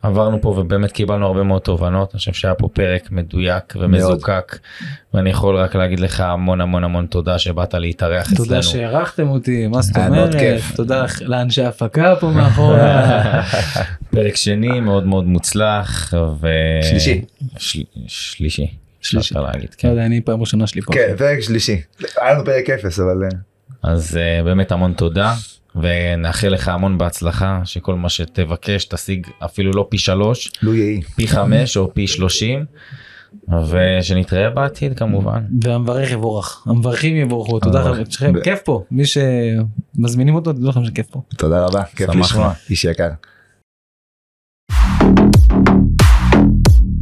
ועברנו פה ובאמת קיבלנו הרבה מאוד תובנות, אני חושב שהיה פה פרק מדויק ומזוקק, ואני יכול רק להגיד לך המון המון המון תודה שבאת להתארח אצלנו. תודה שערכתם אותי, מה זאת אומרת? תודה לאנשי ההפקה פה מאחורה. פרק שני מאוד מאוד מוצלח. שלישי. שלישי. שלישי. לא יודע, אני פעם ראשונה שלי פה. כן, פרק שלישי. היה לנו פרק אפס, אבל... אז באמת המון תודה, ונאחל לך המון בהצלחה, שכל מה שתבקש תשיג אפילו לא פי שלוש, פי חמש או פי שלושים, ושנתראה בעתיד כמובן. והמברך יבורך, המברכים יבורכו, תודה רבה, כיף פה, מי שמזמינים אותו, תדעו לכם שכיף פה. תודה רבה, כיף לשמוע, איש יקר.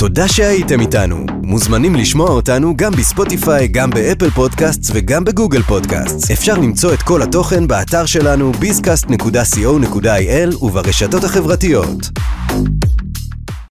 תודה שהייתם איתנו. מוזמנים לשמוע אותנו גם בספוטיפיי, גם באפל פודקאסטס וגם בגוגל פודקאסטס. אפשר למצוא את כל התוכן באתר שלנו ביזקאסט נקודה סי או נקודה איי אל וברשתות החברתיות.